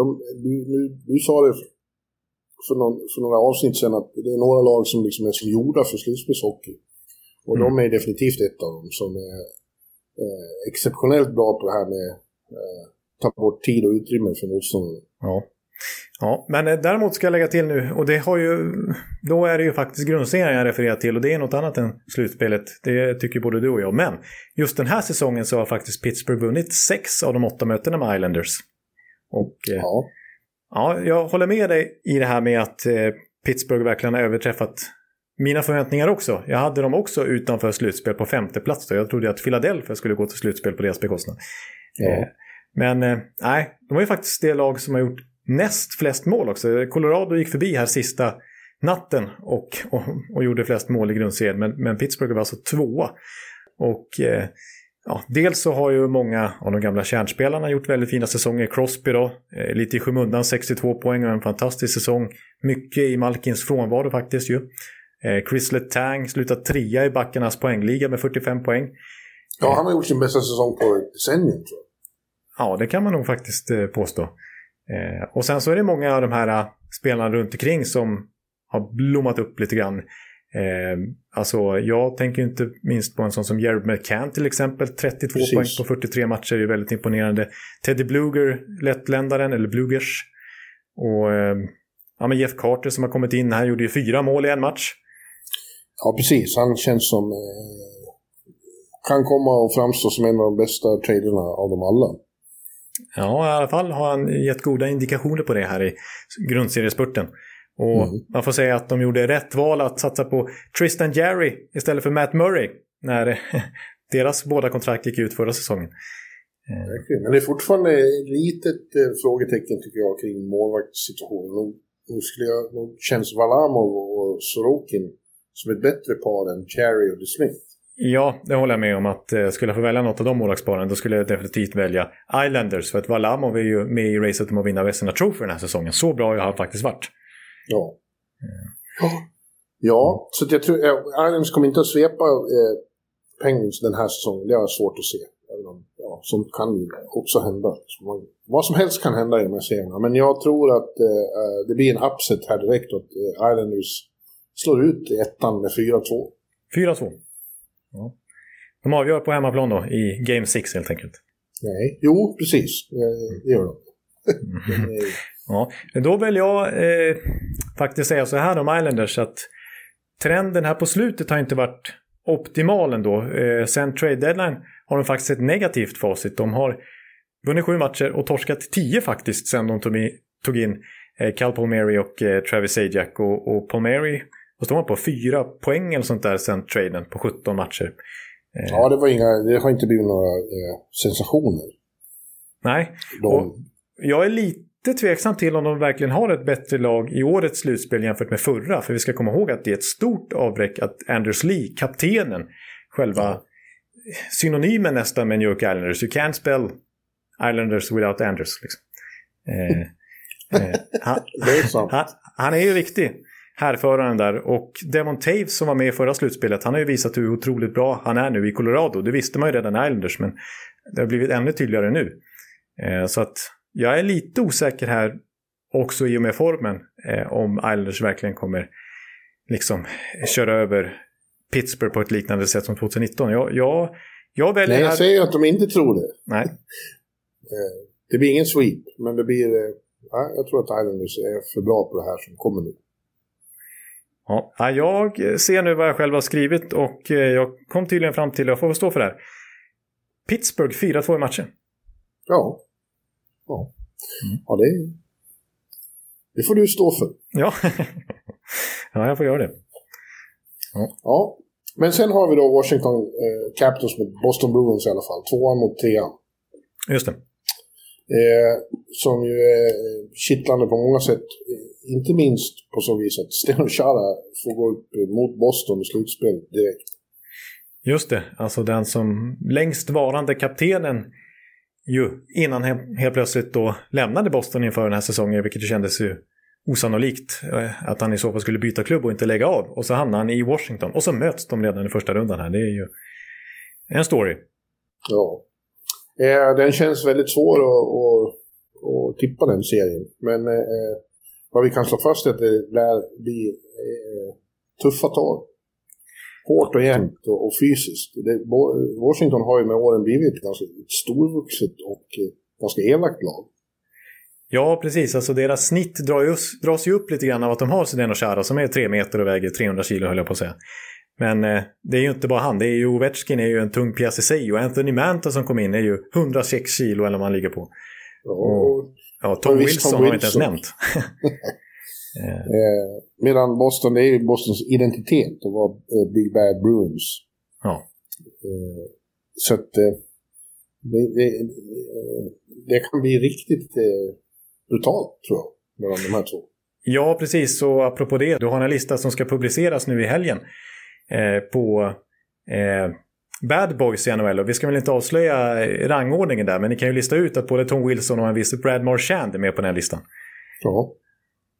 Du sa det För, någon, för några avsnitt sedan att det är några lag som liksom är som gjorda för slutspelshockey. Och mm. de är definitivt ett av dem som är eh, exceptionellt bra på det här med eh, ta bort tid och utrymme för motståndare. Ja. Ja, men eh, däremot ska jag lägga till nu, och det har ju, då är det ju faktiskt grundserien jag refererar till, och det är något annat än slutspelet. Det tycker både du och jag. Men just den här säsongen så har faktiskt Pittsburgh vunnit sex av de åtta mötena med Islanders. Och eh, ja. Ja, jag håller med dig i det här med att eh, Pittsburgh verkligen har överträffat mina förväntningar också. Jag hade dem också utanför slutspel på femte plats. Då. Jag trodde att Philadelphia skulle gå till slutspel på deras bekostnad. Ja. Eh, men eh, nej, de är ju faktiskt det lag som har gjort näst flest mål också. Colorado gick förbi här sista natten och, och, och gjorde flest mål i grundserien. Men, men Pittsburgh var alltså tvåa. Och... Eh, Ja, dels så har ju många av de gamla kärnspelarna gjort väldigt fina säsonger. Crosby då, eh, lite i skymundan, sextiotvå poäng och en fantastisk säsong. Mycket i Malkins frånvaro faktiskt ju. Eh, Chris Letang slutar trea i backarnas poängliga med fyrtiofem poäng. Ja, han har gjort sin bästa säsong på ett decennium, tror jag. Ja, det kan man nog faktiskt eh, påstå. Eh, och sen så är det många av de här ä, spelarna runt omkring som har blommat upp lite grann. Eh, alltså jag tänker inte minst på en sån som Jared McCann till exempel, trettiotvå Precis. Poäng på fyrtiotre matcher är ju väldigt imponerande. Teddy Bluger, lättländaren, eller Blugers, och eh, ja, men Jeff Carter som har kommit in här gjorde ju fyra mål i en match. Ja precis, han känns som eh, kan komma och framstå som en av de bästa traderna av dem alla. Ja, i alla fall har han gett goda indikationer på det här i grundseriespurten. Och mm. man får säga att de gjorde rätt val att satsa på Tristan Jarry istället för Matt Murray när deras båda kontrakt gick ut förra säsongen. Verkligen. Men det är fortfarande ett litet eh, frågetecken tycker jag kring målvaktssituationen. Nu skulle jag, nu känns Valamov och Sorokin som ett bättre par än Jarry och DeSmith. Ja, det håller jag med om, att eh, skulle jag få välja något av de målvaktsparen då skulle jag definitivt välja Islanders, för att Valamov är ju med i racet om att vinna Vezina Trophy den här säsongen. Så bra har han faktiskt varit. Ja. Ja, så jag tror Islanders kommer inte att svepa eh, Penguins den här säsongen. Det är svårt att se. Ja, som kan också hända. Man, vad som helst kan hända i de här serierna. Men jag tror att eh, det blir en upset här direkt och att Islanders slår ut ettan med fyra två. fyra två. Ja. De avgör på hemmaplan då i Game sex helt enkelt. Nej, jo precis. Det gör de. Ja, då vill jag eh, faktiskt säga så här om Islanders, att trenden här på slutet har inte varit optimal ändå. Eh, sen trade deadline har de faktiskt ett negativt facit. De har vunnit sju matcher och torskat tio faktiskt sen de tog, i, tog in eh, Cal Palmieri och eh, Travis Sajak. Och, och Palmieri och står på fyra poäng eller sånt där sen traden på sjutton matcher. Eh, ja, det var inga, det har inte blivit några eh, sensationer. Nej, de... och jag är lite tveksam till om de verkligen har ett bättre lag i årets slutspel jämfört med förra, för vi ska komma ihåg att det är ett stort avbräck att Anders Lee, kaptenen, själva synonymen nästan med New York Islanders, you can't spell Islanders without Anders liksom. eh, eh, han, han, han är ju viktig härföraren där, och Devon Taves som var med i förra slutspelet, han har ju visat hur otroligt bra han är nu i Colorado. Det visste man ju redan i Islanders, men det har blivit ännu tydligare nu, eh, så att jag är lite osäker här också i och med formen, eh, om Islanders verkligen kommer liksom köra över Pittsburgh på ett liknande sätt som tjugonitton. Jag, jag, jag väljer... Nej, jag här... säger att de inte tror det. Nej. Det blir ingen sweep, men det blir... Ja, jag tror att Islanders är för bra på det här som kommer nu. Ja, jag ser nu vad jag själv har skrivit och jag kom tydligen fram till, jag får stå för det här. Pittsburgh fyra två i matchen. Ja. Ja, mm. ja det, det får du stå för. Ja, ja jag får göra det. Ja. ja, men sen har vi då Washington eh, Capitals mot Boston Bruins i alla fall. Tvåan mot trean. Just det. Eh, som ju är kittlande på många sätt. Inte minst på så vis att Sten Chara får gå upp mot Boston i slutspelet direkt. Just det, alltså den som längst varande kaptenen ju, innan he- helt plötsligt då lämnade Boston inför den här säsongen, vilket ju kändes ju osannolikt att han i så fall skulle byta klubb och inte lägga av, och så hamnar han i Washington och så möts de redan i första rundan här. Det är ju en story. Ja, eh, den känns väldigt svår att, att, att tippa den serien, men eh, vad vi kan slå fast är att det lär bli eh, tuffa tag, hårt och jämnt och fysiskt. Det, Washington har ju med åren blivit ganska storvuxet och ganska elakt lag. Ja, precis. Alltså deras snitt dras, dras ju upp lite grann av att de har Zdeno Chara som är tre meter och väger trehundra kilo, höll jag på att säga. Men eh, det är ju inte bara han. Det är ju Ovechkin är ju en tung pjäs i sig, och Anthony Manta som kom in är ju hundrasex kilo eller vad han ligger på. Ja, och, ja, Tom Wilson Tom har vi inte ens nämnt. Eh, medan Boston, det är ju Bostons identitet att vara eh, Big Bad Bruins. Ja. Eh, så att eh, det, det, det kan bli riktigt eh, brutalt, tror jag, mellan de här två. Ja, precis. Så apropå det, du har en lista som ska publiceras nu i helgen eh, på eh, Bad Boys i N H L. Vi ska väl inte avslöja rangordningen där, men ni kan ju lista ut att både Tom Wilson och en viss Brad Marchand är med på den här listan. Ja.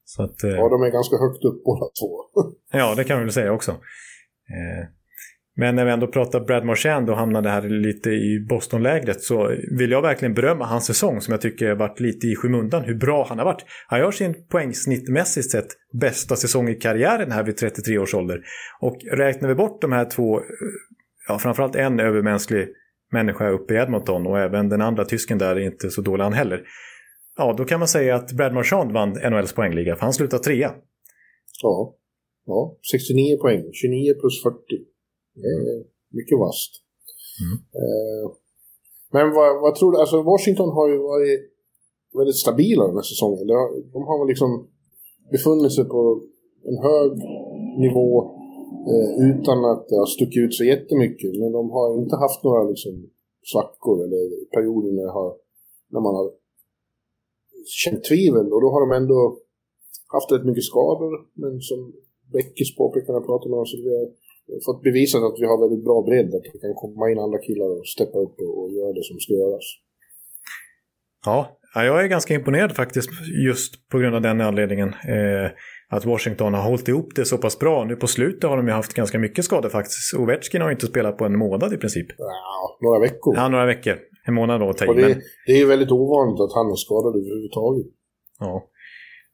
Så att, ja, de är ganska högt upp båda två. Ja, det kan vi väl säga också. Men när vi ändå pratar Brad Marchand och hamnade här lite i Boston-lägret, så vill jag verkligen berömma hans säsong som jag tycker har varit lite i skymundan, hur bra han har varit. Han gör sin poängsnittmässigt sett bästa säsong i karriären här vid trettiotre års ålder. Och räknar vi bort de här två, ja, framförallt en övermänsklig människa uppe i Edmonton och även den andra tysken där är inte så dålig han heller. Ja, då kan man säga att Brad Marchand vann N H L:s poängliga, för han slutade trea. Ja, ja, sextionio poäng, tjugonio plus fyrtio. Mm. Mycket vast. Mm. Eh, men vad, vad tror du, alltså Washington har ju varit väldigt stabila den här säsongen. De har liksom befunnit sig på en hög nivå eh, utan att det har stuckit ut så jättemycket. Men de har inte haft några liksom svackor eller perioder när, har, när man har känt tvivel, och då har de ändå haft rätt mycket skador, men som Beckis påpekade och pratade med oss, vi har fått bevisat att vi har väldigt bra bredd, att vi kan komma in andra killar och steppa upp och göra det som ska göras. Ja, jag är ganska imponerad faktiskt just på grund av den anledningen, eh, att Washington har hållit ihop det så pass bra. Nu på slutet har de ju haft ganska mycket skador faktiskt. Ovechkin har ju inte spelat på en månad i princip. Ja, några veckor. Ja, några veckor. En månad då. Tag, och det, men... det är ju väldigt ovanligt att han är skadad överhuvudtaget. Ja,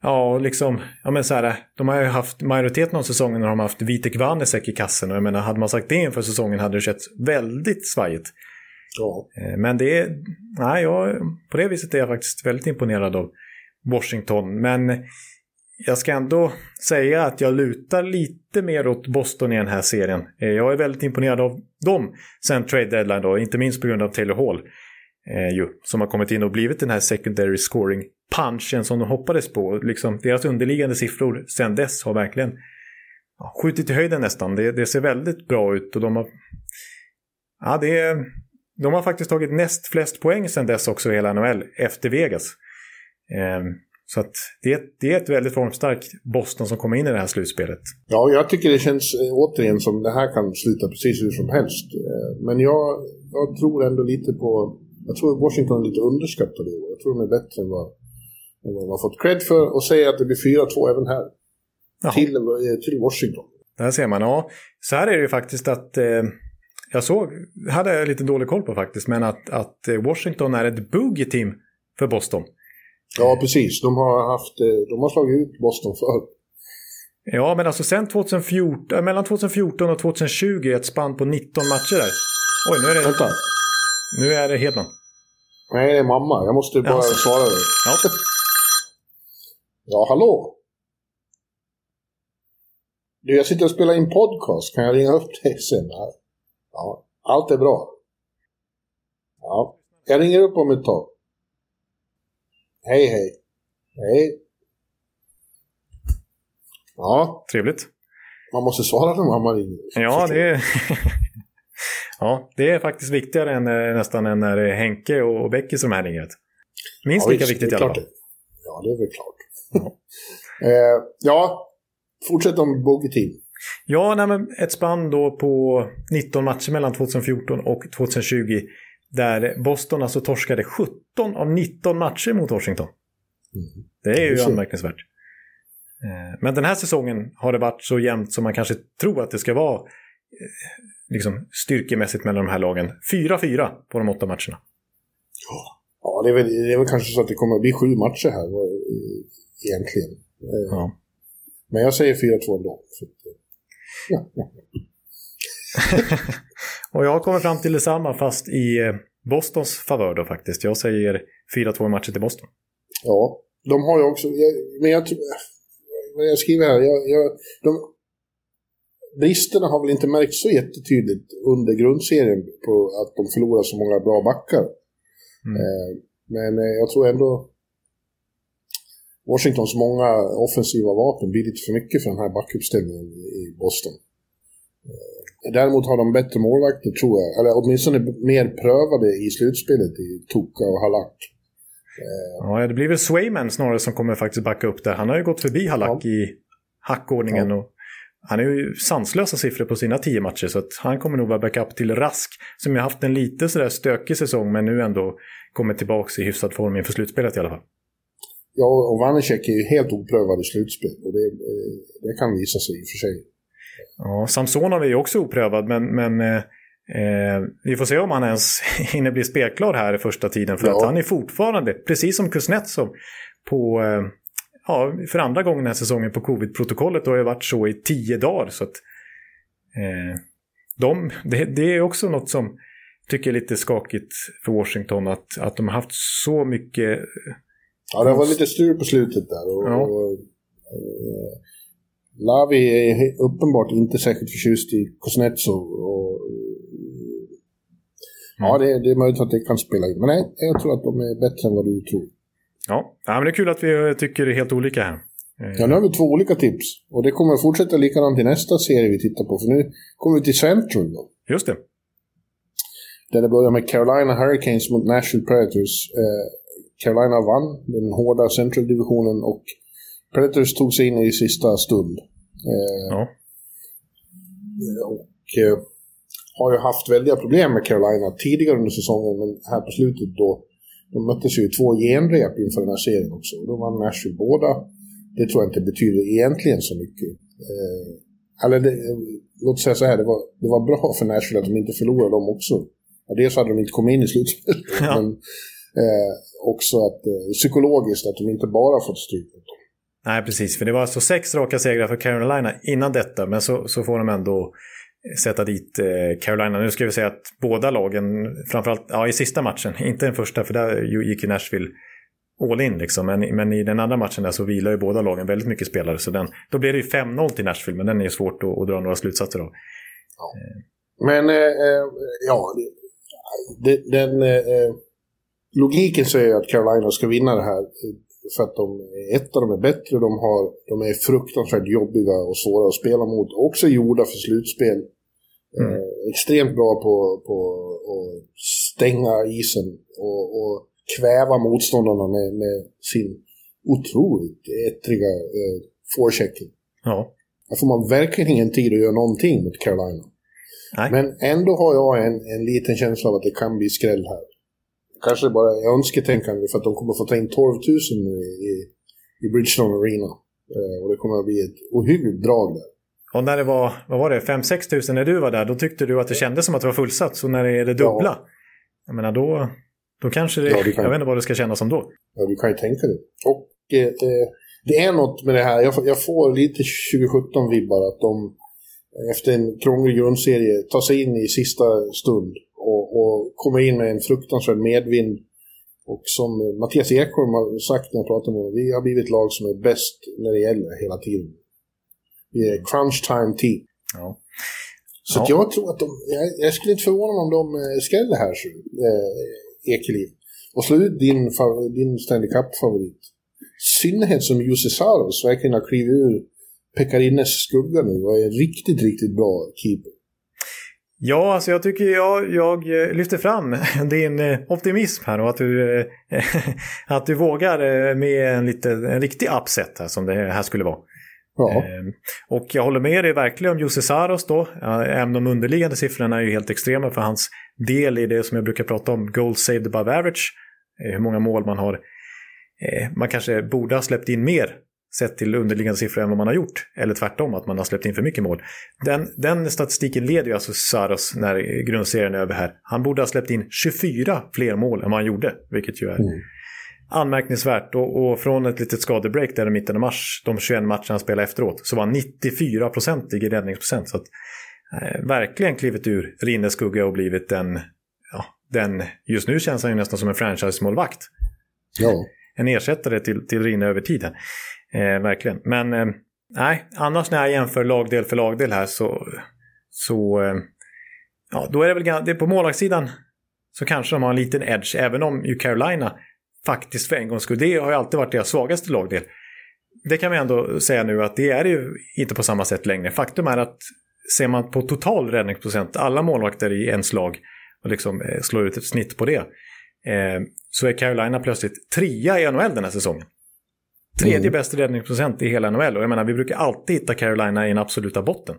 ja, liksom, ja, men så här, de har ju haft majoriteten av säsongen när de har haft Vitek Vanecek i kassen, och jag menar, hade man sagt det inför säsongen hade det känts väldigt svajigt. Ja. Men det är, nej, jag, på det viset är jag faktiskt väldigt imponerad av Washington, men jag ska ändå säga att jag lutar lite mer åt Boston i den här serien. Jag är väldigt imponerad av dem sen trade deadline då, inte minst på grund av Taylor Hall eh, ju, som har kommit in och blivit den här secondary scoring punchen som de hoppades på. Liksom, deras underliggande siffror sen dess har verkligen ja, skjutit i höjden nästan. Det, det ser väldigt bra ut och de har ja, det är, de har faktiskt tagit näst flest poäng sen dess också i hela N H L efter Vegas. Eh, Så att det, är, det är ett väldigt formstarkt Boston som kommer in i det här slutspelet. Ja, jag tycker det känns återigen som det här kan sluta precis hur som helst. Men jag, jag tror ändå lite på... Jag tror Washington är lite underskattad i år. Jag tror de är bättre än vad, än vad man har fått cred för. Och säger att det blir fyra två även här. Till, till Washington. Där ser man, ja. Så här är det ju faktiskt att... Eh, jag såg... hade jag lite dålig koll på faktiskt. Men att, att Washington är ett boogie-team för Boston. Ja, precis. De har, haft, de har slagit ut Boston för. Ja, men alltså sen tjugohundrafjorton, mellan tjugohundrafjorton och tjugotjugo är ett spann på nitton matcher där. Oj, nu är det... Vänta. Nu är det Hedman. Nej, det är mamma. Jag måste bara ja, alltså. svara det. Ja. Ja, hallå. Du, jag sitter och spelar in podcast. Kan jag ringa upp dig sen? Ja, allt är bra. Ja, jag ringer upp om ett tag. Hej, hej. Hej. Ja, trevligt. Man måste svara när mamma ringer. Ja, det är... ja, det är faktiskt viktigare än nästan än när det är Henke och Becky som här ringer. Minst ja, lika visst, viktigt i alla fall. Ja, det är väl klart. Ja, eh, ja fortsätt om bogeyteam. Ja, nej, men ett spann då på nitton matcher mellan tjugofjorton och tjugotjugo. Där Boston alltså torskade sjutton av nitton matcher mot Washington. Mm. Det är ju anmärkningsvärt. Men den här säsongen har det varit så jämnt som man kanske tror att det ska vara liksom, styrkemässigt mellan de här lagen. fyra fyra på de åtta matcherna. Ja, det är väl, det är väl kanske så att det kommer att bli sju matcher här egentligen. Ja. Men jag säger fyra två ändå. Ja, ja. Och jag kommer fram till detsamma fast i Bostons favör då faktiskt. Jag säger fyra två matcher till Boston. Ja, de har ju också... Jag, men jag, jag skriver här... Jag, jag, de, bristerna har väl inte märkts så jättetydligt under grundserien på att de förlorar så många bra backar. Mm. Eh, men jag tror ändå... Washingtons många offensiva vapen blir lite för mycket för den här backuppställningen i, i Boston. Däremot har de bättre målvakter tror jag, eller åtminstone mer prövade i slutspelet i Tuka och Halak. Ja, det blir väl Swayman snarare som kommer faktiskt backa upp där. Han har ju gått förbi Halak ja. i hackordningen ja. och han är ju sanslösa siffror på sina tio matcher så att han kommer nog vara backup till Rask som har haft en lite sådär stökig säsong men nu ändå kommer tillbaka i hyfsad form inför slutspelet i alla fall. Ja, och Vanecek är ju helt oprövad i slutspel och det, det kan visa sig i och för sig. Ja, Samson har ju också oprövad men, men eh, vi får se om han ens hinner bli spelklar här i första tiden för ja. att han är fortfarande, precis som Kuznetsov på, eh, ja, för andra gången den här säsongen på covid-protokollet och har ju varit så i tio dagar så att, eh, de, det, det är också något som tycker är lite skakigt för Washington att, att de har haft så mycket ja, det var lite styr på slutet där och, ja. och eh, Lavi är uppenbart inte särskilt förtjust i Kuznetsov och ja, det, det är möjligt att det kan spela in. Men nej, jag tror att de är bättre än vad du tror. Ja, ja men det är kul att vi tycker det är helt olika här. Ja, nu har vi två olika tips. Och det kommer fortsätta likadant i nästa serie vi tittar på. För nu kommer vi till Central då. Just det. Där det börjar med Carolina Hurricanes mot Nashville Predators. Carolina vann den hårda Central-divisionen och Predators tog sig in i sista stund. Eh, ja. Och eh, har ju haft väldiga problem med Carolina tidigare under säsongen, men här på slutet då, de möttes ju två genrep inför den här serien också. Då vann Nashville båda. Det tror jag inte betyder egentligen så mycket. Eh, eller det, låt säga så här, det var, det var bra för Nashville att de inte förlorade dem också. Ja, dels hade de inte kommit in i slutspelet, ja. men eh, också att eh, psykologiskt att de inte bara fått stryk. Nej, precis. För det var alltså sex raka segrar för Carolina innan detta. Men så, så får de ändå sätta dit eh, Carolina. Nu ska vi säga att båda lagen, framförallt ja, i sista matchen, inte den första, för där gick ju Nashville all in liksom. Men, men i den andra matchen där så vilar ju båda lagen väldigt mycket spelare. Så den, då blir det ju fem noll till Nashville, men den är ju svårt att, att dra några slutsatser av. Ja. Men eh, ja, det, den eh, logiken säger att Carolina ska vinna det här för att de ett av dem är bättre. De, har, de är fruktansvärt jobbiga och svåra att spela mot. Också gjorda för slutspel. Mm. Eh, extremt bra på, på att stänga isen och, och kväva motståndarna med, med sin otroligt ettriga eh, forechecking. Ja. Där får man verkligen ingen tid att göra någonting mot Carolina. Nej. Men ändå har jag en, en liten känsla av att det kan bli skräll här. Kanske bara jag önsketänkande för att de kommer få ta in tolv tusen i, i, i Bridgestone Arena. Eh, och det kommer att bli ett ohyggligt drag där. Och när det var, vad var det, fem sex tusen när du var där, då tyckte du att det kändes som att det var fullsatt. Så när det är det dubbla, ja. Jag menar då, då kanske det, ja, du kan. Jag vet inte vad det ska kännas som då. Ja, du kan ju tänka det. Och eh, eh, det är något med det här, jag, jag får lite tjugosjutton-vibbar att de efter en krånglig grundserie tar sig in i sista stund och, och kommer in med en fruktansvärd medvind. Och som Mattias Ekholm har sagt när jag pratar med honom, vi har blivit lag som är bäst när det gäller hela tiden. Vi är crunch time team. Ja. Så ja. Att jag tror att de, jag, jag skulle inte förvåna mig om de skäller här så, eh, Ekeliv. Och slut din, din Stanley Cup-favorit. Synnerhet som Jussi Saros verkligen har klivit ur Pekarines skugga nu och är en riktigt, riktigt bra keeper. Ja, alltså jag tycker jag, jag lyfter fram din optimism här och att du, att du vågar med en, lite, en riktig upset här, som det här skulle vara. Ja. Och jag håller med dig verkligen om Jussi Saros då, även de underliggande siffrorna är ju helt extrema för hans del i det som jag brukar prata om, goal saved above average, hur många mål man har. Man kanske borde ha släppt in mer sett till underliggande siffror än vad man har gjort, eller tvärtom att man har släppt in för mycket mål. Den, den statistiken leder ju alltså Saros när grundserien är över här. Han borde ha släppt in tjugofyra fler mål än vad han gjorde, vilket ju är mm. anmärkningsvärt. Och, och från ett litet skadebreak där i mitten av mars, de tjugoen matcherna han spelade efteråt, så var han nittiofyra procent i räddningsprocent. Så att eh, verkligen klivit ur Rinnes skugga och blivit den, ja, den just nu känns han ju nästan som en franchise-målvakt. Ja. En ersättare till, till Rinne över tiden. Eh, verkligen. Men eh, nej, annars när jag jämför lagdel för lagdel här så, så eh, ja, då är det väl det på målvaktssidan så kanske de har en liten edge, även om ju Carolina faktiskt för en gångs skull, det har ju alltid varit deras svagaste lagdel. Det kan vi ändå säga nu att det är ju inte på samma sätt längre. Faktum är att ser man på total räddningsprocent, alla målvakter i ens lag och liksom eh, slår ut ett snitt på det, eh, så är Carolina plötsligt trea i N H L den här säsongen. Tredje mm. bästa räddningsprocent i hela N H L. Och jag menar, vi brukar alltid hitta Carolina i den absoluta botten.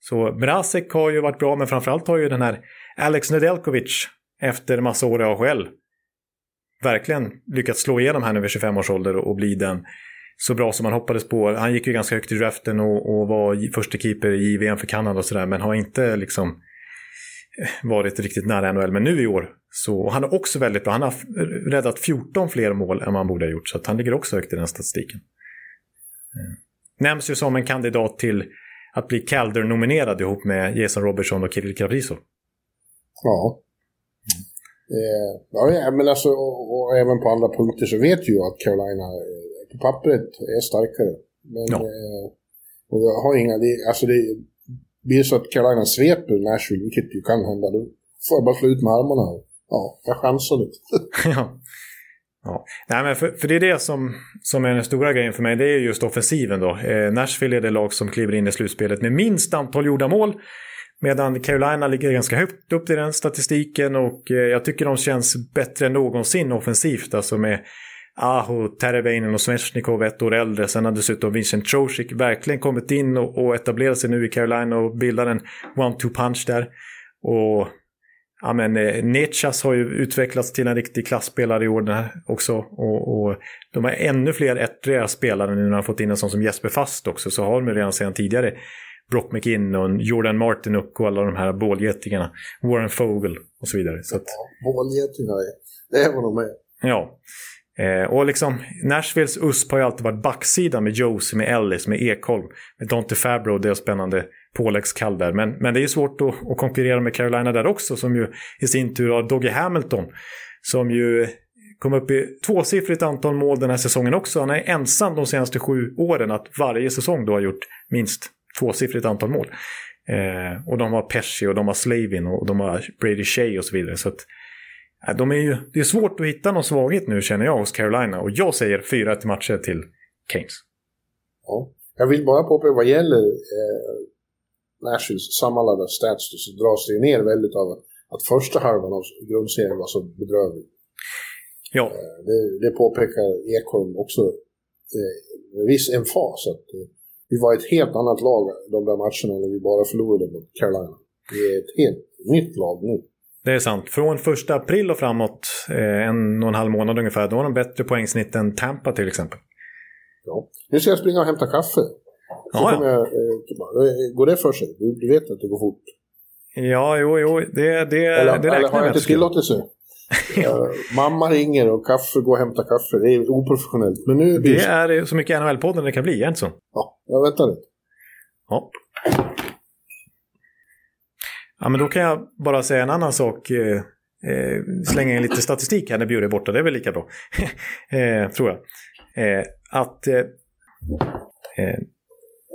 Så Mrazek har ju varit bra, men framförallt har ju den här Alex Nedeljkovic efter massa år i A H L verkligen lyckats slå igenom här nu vid tjugofem års ålder och bli den så bra som man hoppades på. Han gick ju ganska högt i draften och, och var första keeper i V M för Kanada och sådär, men har inte liksom varit riktigt nära N H L. Men nu i år så han är också väldigt bra. Han har räddat fjorton fler mål än man borde ha gjort, så att han ligger också högt i den statistiken. Nämns ju som en kandidat till att bli Calder-nominerad ihop med Jason Robertson och Kirill Kaprizov. Ja. Mm. Ja, men alltså och, och även på andra punkter så vet ju att Carolina på pappret är starkare. Men ja. Och jag har inga det, alltså det blir så att Carolina sveper Nashville, vilket ju kan hända då. Får jag bara slå ut med armarna. Ja, jag chansar lite. ja. ja. Nej, men för, för det är det som, som är den stora grejen för mig. Det är just offensiven då. Eh, Nashville är det lag som kliver in i slutspelet med minst antal gjorda mål. Medan Carolina ligger ganska högt upp i den statistiken. Och eh, jag tycker de känns bättre än någonsin offensivt. Alltså med Aho, Terveinen och Svechnikov ett år äldre. Sen har dessutom Vincent Trocheck verkligen kommit in och, och etablerat sig nu i Carolina och bildar en one-two punch där. Och ja, men Nechas har ju utvecklats till en riktig klassspelare i år här också och, och de har ännu fler ettriga spelare nu när de har fått in en sån som Jesper Fast också, så har de redan sedan tidigare Brock McKinnon, Jordan Martinuk och alla de här bålgetingarna, Warren Fogle och så vidare. Så att, ja, bålgetingar, det är vad de är. Ja, eh, och liksom Nashvilles U S P har ju alltid varit backsidan med Josie, med Ellis, med Ekholm, med Dante Fabro, det är spännande påläggskall där. Men, men det är ju svårt att, att konkurrera med Carolina där också, som ju i sin tur har Dougie Hamilton som ju kom upp i tvåsiffrigt antal mål den här säsongen också. Han är ensam de senaste sju åren att varje säsong då har gjort minst tvåsiffrigt antal mål. Eh, och de har Pesci och de har Slavin och de har Brady Shea och så vidare. Så att, eh, de är ju, det är svårt att hitta någon svaghet nu, känner jag, hos Carolina. Och jag säger fyra till matcher till Kings. Ja. Jag vill bara påpeka vad gäller eh, Nashvilles sammanlagda stats, så dras det ner väldigt av att första halvan av grundserien var så bedrövlig. Ja. Eh, det, det påpekar Ekholm också eh, med viss emfas att eh, vi var ett helt annat lag de där matcherna när vi bara förlorade mot Carolina. Vi är ett helt nytt lag nu. Det är sant. Från första april och framåt, eh, en och en halv månad ungefär, då har de bättre poängsnitt än Tampa till exempel. Ja. Nu ska jag springa och hämta kaffe. Så kommer jag, eh, går det för sig? Du, du vet att det går fort. Ja, jo, jo. Det, det, eller, det eller har jag inte tillåtelse? Ja, mamma ringer och kaffe, gå och hämta kaffe. Det är oprofessionellt. Men nu är det, det är så mycket N H L-podden det kan bli, Jensson. Ja, jag väntar lite. Ja. Ja, men då kan jag bara säga en annan sak. Eh, slänga in lite statistik här när Bjure är borta. Det är väl lika bra. eh, tror jag. Eh, att eh, eh,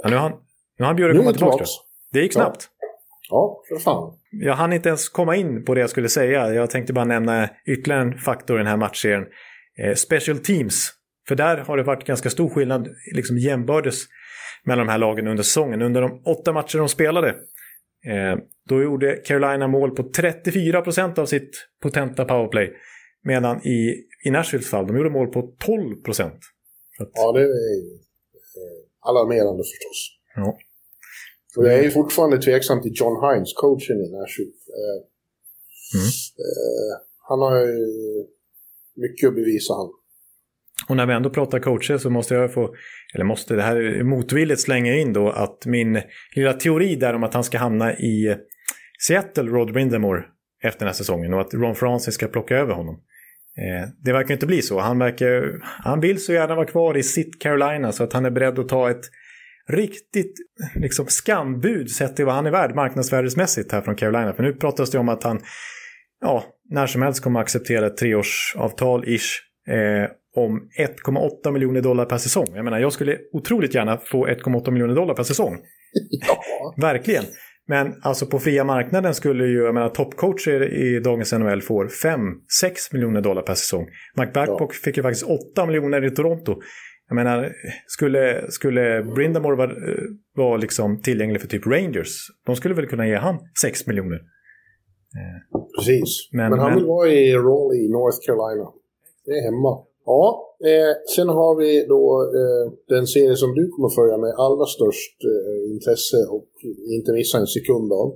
nu har nu har Bjure kommit tillbaka. Det gick snabbt. Ja. Ja, för fan. Jag hann inte ens komma in på det jag skulle säga. Jag tänkte bara nämna ytterligare en faktor i den här matchserien. Eh, special teams. För där har det varit ganska stor skillnad liksom jämbördes mellan de här lagen under säsongen. Under de åtta matcher de spelade eh, då gjorde Carolina mål på trettiofyra procent av sitt potenta powerplay. Medan i, i Nashvilles fall de gjorde mål på tolv procent. Att... Ja, det är alarmerande förstås. Ja. Och jag är ju fortfarande tveksam till John Hines, coachen i Nashville. Eh, mm. eh, han har ju mycket att bevisa han. Och när vi ändå pratar coacher så måste jag få, eller måste det här motvilligt slänga in då att min lilla teori där om att han ska hamna i Seattle, Rod Brindamore, efter den här säsongen och att Ron Francis ska plocka över honom. Eh, det verkar inte bli så. Han, verkar, han vill så gärna vara kvar i sitt Carolina så att han är beredd att ta ett riktigt liksom skambud sett till vad han är värd marknadsvärdesmässigt här från Carolina. För nu pratas det om att han ja, när som helst kommer att acceptera ett treårsavtal-ish eh, om en komma åtta miljoner dollar per säsong. Jag menar, jag skulle otroligt gärna få en komma åtta miljoner dollar per säsong. Ja. Verkligen. Men alltså på fria marknaden skulle ju, jag menar, toppcoacher i dagens N H L får fem till sex miljoner dollar per säsong. Mark Babcock ja. fick ju faktiskt åtta miljoner i Toronto. Jag menar, skulle, skulle Brindamore vara var liksom tillgänglig för typ Rangers, de skulle väl kunna ge han sex miljoner. Precis, men, men han men... vill vara i Raleigh i North Carolina. Det är hemma. Ja, eh, sen har vi då eh, den serie som du kommer följa med allra störst eh, intresse och inte missa en sekund av.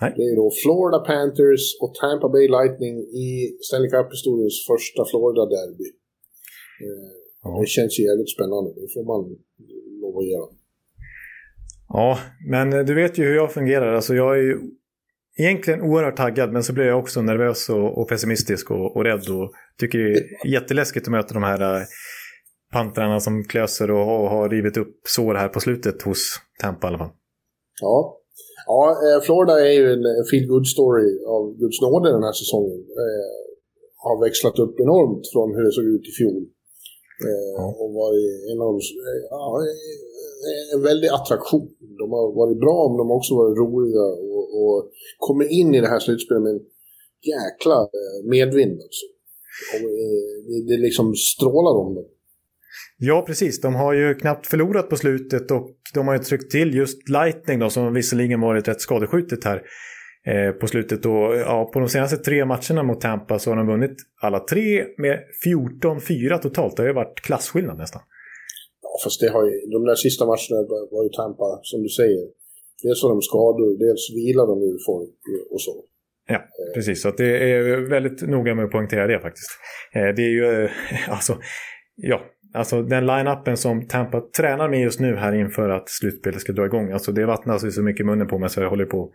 Nej. Det är då Florida Panthers och Tampa Bay Lightning i Stanley Cup-historiens första Florida-derby. Eh, Ja. Det känns ju jävligt spännande. Det får man lov att göra. Ja, men du vet ju hur jag fungerar. Alltså jag är ju egentligen oerhört taggad, men så blir jag också nervös och, och pessimistisk och, och rädd och tycker det är jätteläskigt att möta de här pantrarna som klöser och, och har rivit upp sår här på slutet hos Tampa i alla fall. Ja, ja Florida är ju en feel-good story av Guds nåde den här säsongen. Har växlat upp enormt från hur det såg ut i fjol. Ja. Och varit en, av, ja, en väldig attraktion. De har varit bra, men de har också varit roliga och, och kommer in i det här slutspelet med en jäkla medvind alltså. Och det, det liksom strålar om dem. Ja, precis. De har ju knappt förlorat på slutet och de har ju tryckt till just Lightning då, som visserligen varit rätt skadeskjutet här eh, på slutet. Och, ja, på de senaste tre matcherna mot Tampa så har de vunnit alla tre med fjorton fyra totalt. Det har ju varit klassskillnad nästan. Ja, fast det har ju, de där sista matcherna var ju Tampa, som du säger. Dels har de skador, dels vilar de ju folk och så. Ja, precis. Så att det är väldigt noga med att poängtera det faktiskt. Det är ju, alltså, ja, alltså den line-upen som Tampa tränar med just nu här inför att slutspelet ska dra igång. Alltså det vattnas ju så mycket i munnen på mig så jag håller på.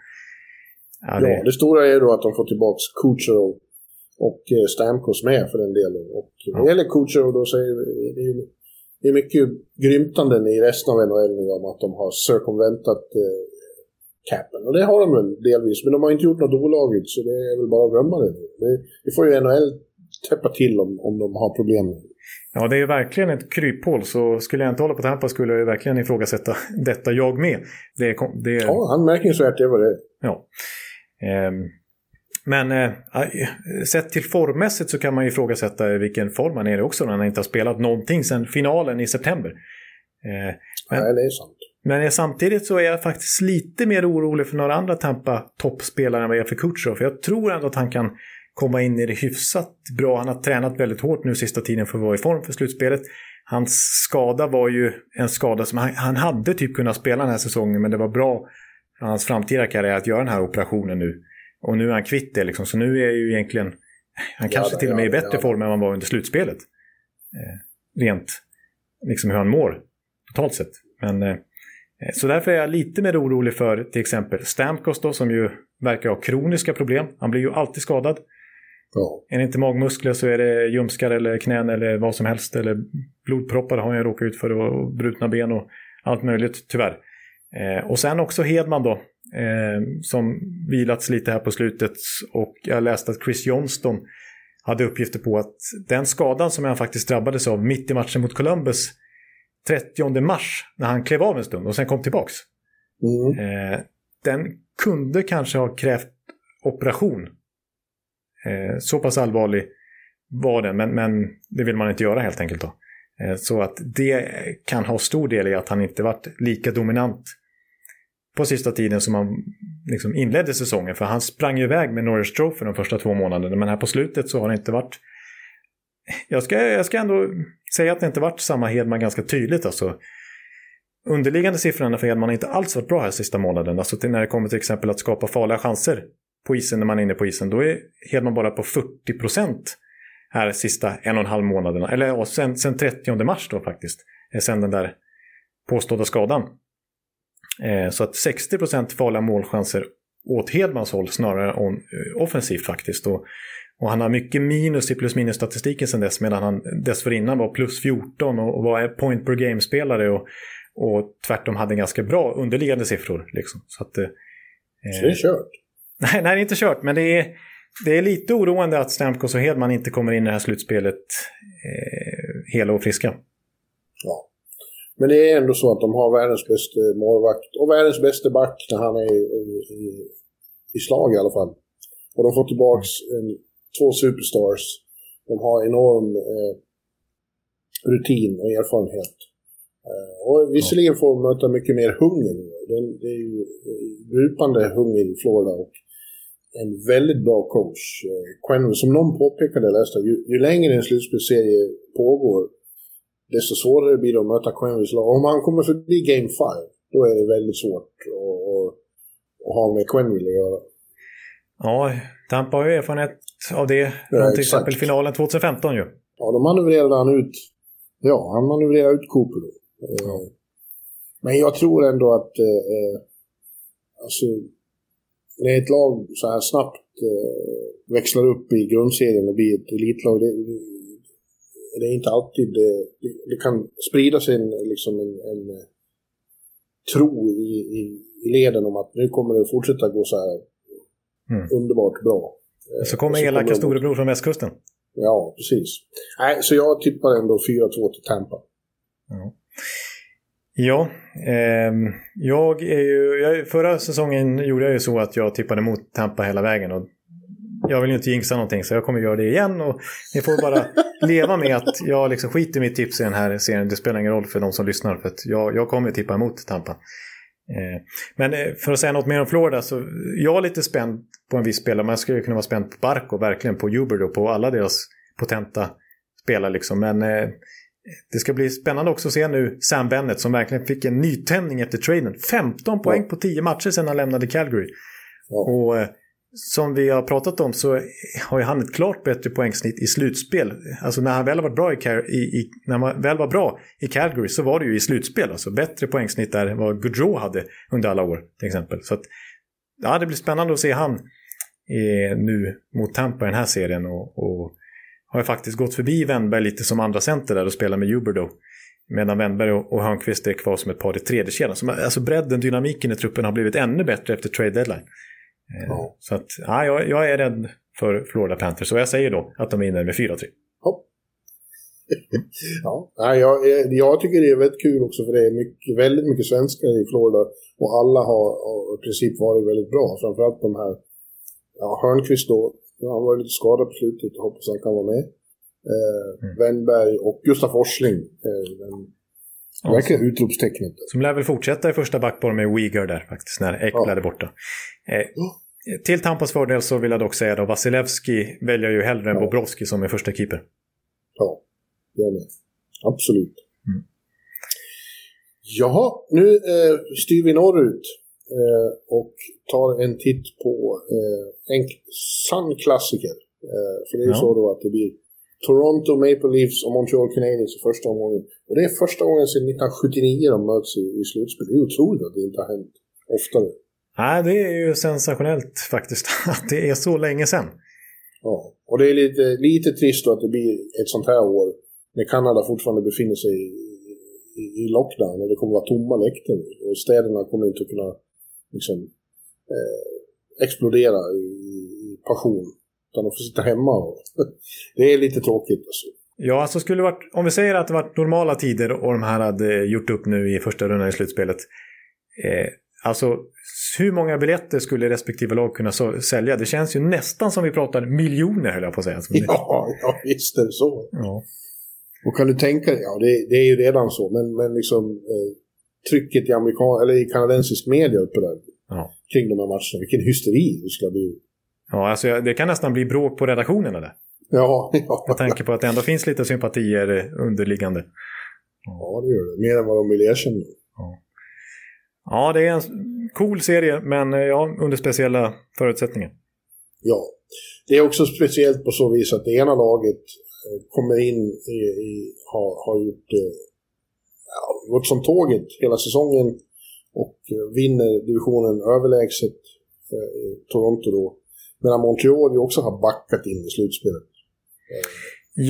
Ja det... ja, det stora är då att de får tillbaka Kucherov och Stamkos med för den delen. Och när det gäller Kucherov då så är det, det är mycket grymtanden i resten av N H L nu om att de har cirkumventat eh, capen. Och det har de väl delvis, men de har inte gjort något olagligt så det är väl bara att glömma det. Det, det får ju N H L täppa till om, om de har problem. Ja, det är ju verkligen ett kryphål, så skulle jag inte hålla på Tampa skulle jag ju verkligen ifrågasätta detta jag med. Det är, det är... Ja, anmärkningsvärt det var det. Ja. Ehm. Men eh, sett till formmässigt så kan man ju ifrågasätta vilken form han är i också när han inte har spelat någonting sedan finalen i september. Eh, men, ja, det är sant. Men samtidigt så är jag faktiskt lite mer orolig för några andra Tampa-toppspelare än vad jag är för Kutjerov. För jag tror ändå att han kan komma in i det hyfsat bra. Han har tränat väldigt hårt nu sista tiden för att vara i form för slutspelet. Hans skada var ju en skada som han, han hade typ kunnat spela den här säsongen, men det var bra för hans framtida karriär att göra den här operationen nu. Och nu är han kvitt det liksom. Så nu är ju egentligen... Han kanske ja, till och med ja, i bättre ja. form än man var under slutspelet. Eh, rent liksom hur han mår totalt sett. Men, eh, så därför är jag lite mer orolig för till exempel Stamkos då, som ju verkar ha kroniska problem. Han blir ju alltid skadad. Ja. Är det inte magmuskler så är det ljumskar eller knän eller vad som helst. Eller blodproppar har jag råkat ut för och brutna ben och allt möjligt tyvärr. Eh, och sen också Hedman då. Eh, som vilats lite här på slutet, och jag läste att Chris Johnston hade uppgifter på att den skadan som han faktiskt drabbades av mitt i matchen mot Columbus trettionde mars när han klev av en stund och sen kom tillbaks mm. eh, den kunde kanske ha krävt operation, eh, så pass allvarlig var den, men, men det vill man inte göra helt enkelt då. Eh, så att det kan ha stor del i att han inte varit lika dominant på sista tiden som han liksom inledde säsongen. För han sprang ju iväg med Norris Trophy de första två månaderna. Men här på slutet så har det inte varit... Jag ska, jag ska ändå säga att det inte varit samma Hedman ganska tydligt. Alltså. Underliggande siffrorna för Hedman har inte alls varit bra här sista månaden. Alltså till när det kommer till exempel att skapa farliga chanser på isen när man är inne på isen. Då är Hedman bara på fyrtio procent här sista en och en halv månaderna. Eller ja, sen, sen trettionde mars då faktiskt. Sen den där påstådda skadan. Så att sextio procent farliga målchanser åt Hedmans håll snarare än offensivt faktiskt. Och, och han har mycket minus i plus minus statistiken sedan dess, medan han dessförinnan var plus fjorton och, och var point per game spelare och, och tvärtom hade ganska bra underliggande siffror. Liksom. Så, att, eh, så det är kört? Nej, nej, det är inte kört, men det är, det är lite oroande att Stamkos och Hedman inte kommer in i det här slutspelet eh, hela och friska. Ja. Men det är ändå så att de har världens bästa målvakt och världens bästa back när han är i, i, i slag i alla fall. Och de får tillbaka en, två superstars. De har enorm eh, rutin och erfarenhet. Eh, och visserligen får de möta mycket mer hunger. Det, det är ju brupande hunger i Florida och en väldigt bra coach. Eh, Quenville, som någon påpekade läste, ju, ju längre en slutspelserie pågår, desto svårare blir det att möta Quenvilles lag. Om han kommer förbi Game fem, då är det väldigt svårt att, att ha med Quenville att göra. Ja, Tampa har ju erfarenhet av det. Ja, till exempel finalen tjugo femton ju. Ja, de manövrerade han ut. Ja, han manövrerade ut Cooper. Ja. Men jag tror ändå att eh, alltså, när ett lag så här snabbt eh, växlar upp i grundserien och blir ett elitlag, det, det är inte alltid det, det kan sprida sig en, liksom en, en tro i, i, i leden om att nu kommer det fortsätta gå så här mm. underbart bra. Så kommer så elaka storebror från västkusten. Ja, precis. Nej, så jag tippar ändå fyra två till Tampa. Ja, ja eh, jag är ju jag, förra säsongen gjorde jag ju så att jag tippade mot Tampa hela vägen och jag vill ju inte jinxa någonting så jag kommer göra det igen och ni får bara leva med att jag liksom skiter mitt tips i den här serien. Det spelar ingen roll för de som lyssnar för att jag, jag kommer tippa emot Tampa. Eh, men för att säga något mer om Florida så jag är lite spänd på en viss spelare, men jag skulle kunna vara spänd på Barco, verkligen på Huber och på alla deras potenta spelare liksom. Men eh, det ska bli spännande också att se nu Sam Bennett som verkligen fick en nytändning efter traden. femton poäng ja. på tio matcher sedan han lämnade Calgary. Ja. Och eh, som vi har pratat om så har ju han ett klart bättre poängsnitt i slutspel. Alltså när han väl var bra i, Car- i, i, när han väl var bra i Calgary så var det ju i slutspel. Alltså bättre poängsnitt där än vad Gaudreau hade under alla år till exempel. Så att, ja, det blir spännande att se han eh, nu mot Tampa i den här serien. Och, och har ju faktiskt gått förbi Wennberg lite som andra center där och spelar med Huber då. Medan Wennberg och, och Hörnqvist är kvar som ett par i tredje kedjan. Så, alltså bredden, dynamiken i truppen har blivit ännu bättre efter trade deadline. Ja. Så att, ja, jag, jag är rädd för Florida Panthers. Så jag säger då att de vinner med fyra tre. Ja. Ja, jag, jag tycker det är väldigt kul också, för det är mycket, väldigt mycket svenskar i Florida och alla har, har i princip varit väldigt bra. Framförallt de här, ja, Hörnqvist då, han var lite skadad på slutet och hoppas han kan vara med. Eh, mm. Wennberg och Gustav Forsling, eh, den ja, verkligen utropstecknet. Som lär väl fortsätta i första backpar med Weegar där faktiskt, när Ekblad ja. är borta. Eh, till Tampas fördel så vill jag dock säga att Vasilevski väljer ju hellre än ja. Bobrovski som är första keeper. Ja, det är det. Absolut. Mm. Jaha, nu eh, styr vi norrut eh, och tar en titt på eh, en sann klassiker. Eh, för det är ju ja. så då att det blir Toronto Maple Leafs och Montreal Canadiens i första omgången. Och det är första gången sedan nittonhundrasjuttionio de möts i, i slutspel. Det är otroligt att det inte har hänt oftare. Nej, det är ju sensationellt faktiskt att det är så länge sedan. Ja, och det är lite, lite trist då att det blir ett sånt här år när Kanada fortfarande befinner sig i, i, i lockdown och det kommer att vara tomma läkten och städerna kommer inte att kunna liksom, eh, explodera i, i passion. Utan de får sitta hemma. Och det är lite tråkigt. Alltså. Ja, alltså skulle varit, om vi säger att det varit normala tider och de här hade gjort upp nu i första rundan i slutspelet. Eh, alltså hur många biljetter skulle respektive lag kunna så, sälja? Det känns ju nästan som vi pratar miljoner, höll jag på att säga. Ja, ja visst är det så. Ja. Och kan du tänka dig, ja det, det är ju redan så. Men, men liksom eh, trycket i, amerikan- eller i kanadensisk media uppe där, ja. kring de här matcherna. Vilken hysteri det ska bli. Ja, alltså det kan nästan bli bråk på redaktionen eller? Ja, ja. Jag tänker på att det ändå finns lite sympatier underliggande. Ja, det gör det. Mer än vad de vill erkänna. Ja, ja det är en cool serie, men ja, under speciella förutsättningar. Ja, det är också speciellt på så vis att det ena laget kommer in i, i har, har gjort ja, gått som tåget hela säsongen och vinner divisionen överlägset, eh, Toronto då. Men Montreal ju också har backat in i slutspelet.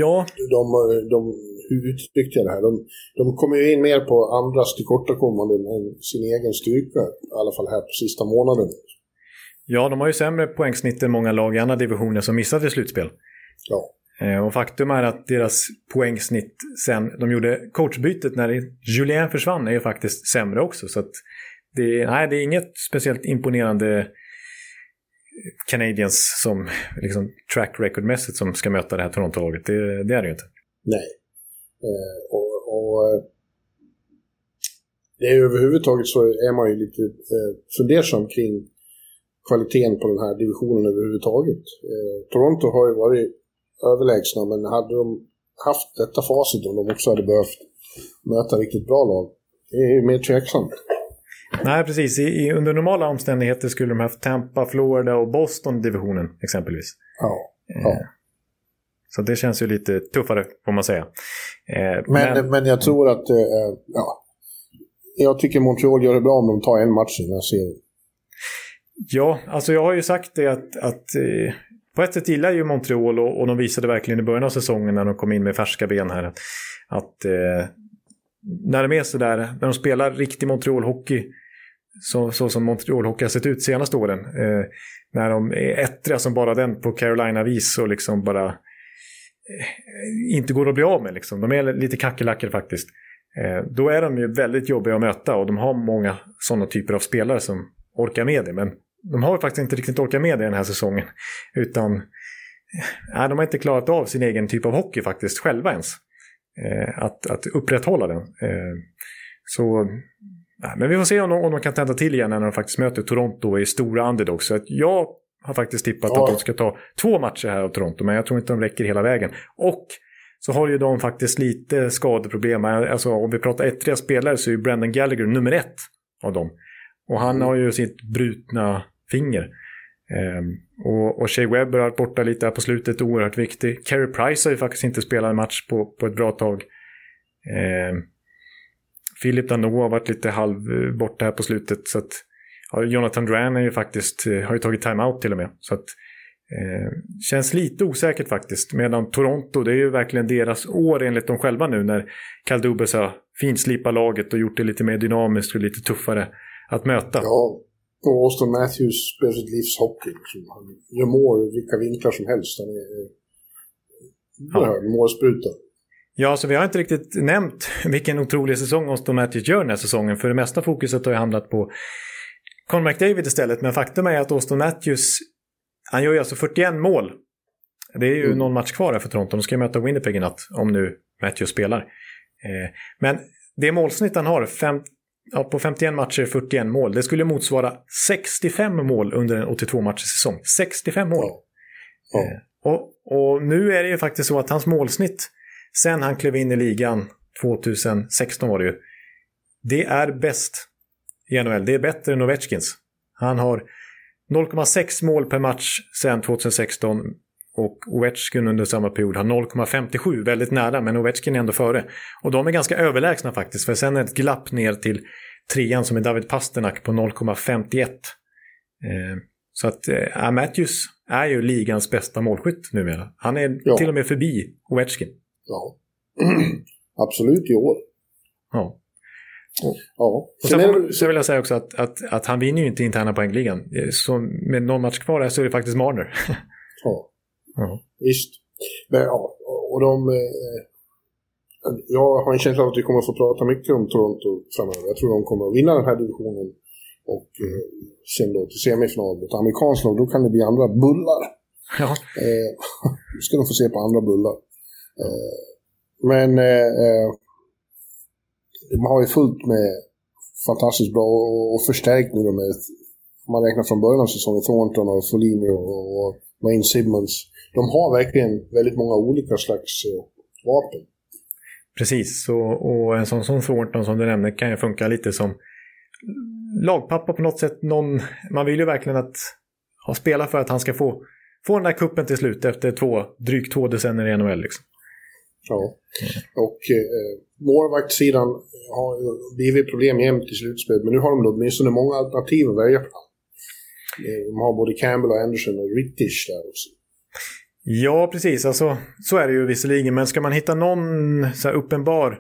Ja. De, de, hur uttryckte jag det här? De, de kommer ju in mer på andras tillkortakommanden än sin egen styrka. I alla fall här på sista månaden. Ja, de har ju sämre poängsnitt än många lag i andra divisioner som missade slutspel. Ja. Och faktum är att deras poängsnitt sen de gjorde coachbytet när Julien försvann är ju faktiskt sämre också. Så att det, nej, det är inget speciellt imponerande Canadiens som liksom track record-mässigt som ska möta det här Toronto-laget. Det, det är det ju inte. Nej. Eh, och, och det är överhuvudtaget så är man ju lite eh, fundersam kring kvaliteten på den här divisionen överhuvudtaget. Eh, Toronto har ju varit överlägsna, men hade de haft detta facit om de också hade behövt möta riktigt bra lag, det är ju mer tveksamt. Nej, precis. I, under normala omständigheter skulle de haft Tampa, Florida och Boston divisionen exempelvis. Ja. ja. Så det känns ju lite tuffare, får man säga. Men, men, men jag tror att ja, jag tycker Montreal gör det bra om de tar en match i den här serien. Ja, alltså jag har ju sagt det att, att på ett sätt gillar ju Montreal och, och de visade verkligen i början av säsongen när de kom in med färska ben här att, att när de är så där, när de spelar riktig Montreal-hockey så, så som Montreal-hockey har sett ut senaste åren, eh, när de är ettriga som bara den på Carolina-vis och liksom bara eh, inte går att bli av med liksom. De är lite kackelacker faktiskt, eh, då är de ju väldigt jobbiga att möta och de har många sådana typer av spelare som orkar med det, men de har faktiskt inte riktigt orkat med det den här säsongen utan eh, de har inte klarat av sin egen typ av hockey faktiskt själva ens. Att, att upprätthålla den. Så men vi får se om de, om de kan tända till igen när de faktiskt möter Toronto och är stora underdogs. Så att jag har faktiskt tippat ja. att de ska ta två matcher här av Toronto, men jag tror inte de räcker hela vägen. Och så har ju de faktiskt lite skadeproblem. Alltså om vi pratar ettriga spelare så är ju Brendan Gallagher nummer ett av dem. Och han har ju sitt brutna finger. Um, och, och Shea Weber har borta lite här på slutet, oerhört viktig. Carey Price har ju faktiskt inte spelat en match på, på ett bra tag. um, Philip Danault har varit lite halv borta här på slutet, så att, ja, Jonathan Drouin är ju faktiskt, har ju tagit timeout till och med, så att eh, känns lite osäkert faktiskt, medan Toronto, det är ju verkligen deras år enligt dem själva nu när Kaldubas har finslipat laget och gjort det lite mer dynamiskt och lite tuffare att möta. Ja. Och Austin Matthews spelar sitt livs hockey. Liksom. Han gör mål vilka vinklar som helst. Han är ja. målspruta. Ja, så vi har inte riktigt nämnt vilken otrolig säsong Austin Matthews gör den här säsongen. För det mesta fokuset har ju hamnat på Conor McDavid istället. Men faktum är att Austin Matthews, han gör ju alltså fyrtioett mål. Det är ju mm. någon match kvar här för Toronto. De ska möta Winnipeg i natt om nu Matthews spelar. Eh, men det målsnitt han har, fem, ja, på femtioett matcher fyrtioett mål. Det skulle motsvara sextiofem mål under en åttiotvå match säsong. sextiofem mål. Ja. Ja. Eh, och, och nu är det ju faktiskt så att hans målsnitt sen han klev in i ligan tjugohundrasexton var det ju. Det är bäst i N H L. Det är bättre än Ovechkins. Han har noll komma sex mål per match sen tjugohundrasexton. Och Ovechkin under samma period har noll komma femtiosju, väldigt nära, men Ovechkin är ändå före. Och de är ganska överlägsna faktiskt, för sen är ett glapp ner till trean som är David Pasternak på noll komma femtioett. Eh, så att eh, Matthews är ju ligans bästa målskytt numera. Han är ja. till och med förbi Ovechkin. Ja, absolut i år. Ja. Och, ja. Och sen, får, så vill jag säga också att, att, att han vinner ju inte interna poängligan. Så med någon match kvar här så är det faktiskt Marner. Ja. Mm. Visst. Men, ja, och de, eh, jag har en känsla av att vi kommer att få prata mycket om Toronto framöver. Jag tror de kommer att vinna den här divisionen och eh, sen då till semifinal mot amerikansk lag. Då kan det bli andra bullar. Ja. Eh, då ska de få se på andra bullar. Eh, men eh, de har ju fullt med fantastiskt bra och, och förstärkt nu med, om man räknar från början av säsongen, Thornton och Foligno och, och Wayne Simmons. De har verkligen väldigt många olika slags vapen. Precis, och, och en sån som Thornton som du nämnde kan ju funka lite som lagpappa på något sätt. Någon, man vill ju verkligen att ha spela för att han ska få, få den där kuppen till slut efter två, drygt två decennier i N H L. Liksom. Ja, och eh, målvaktssidan har ju blivit problem jämt i slutspelet, men nu har de då åtminstone många alternativ att välja på. De har både Campbell och Anderson och Rittich där också. Ja, precis. Alltså, så är det ju visserligen. Men ska man hitta någon så här uppenbar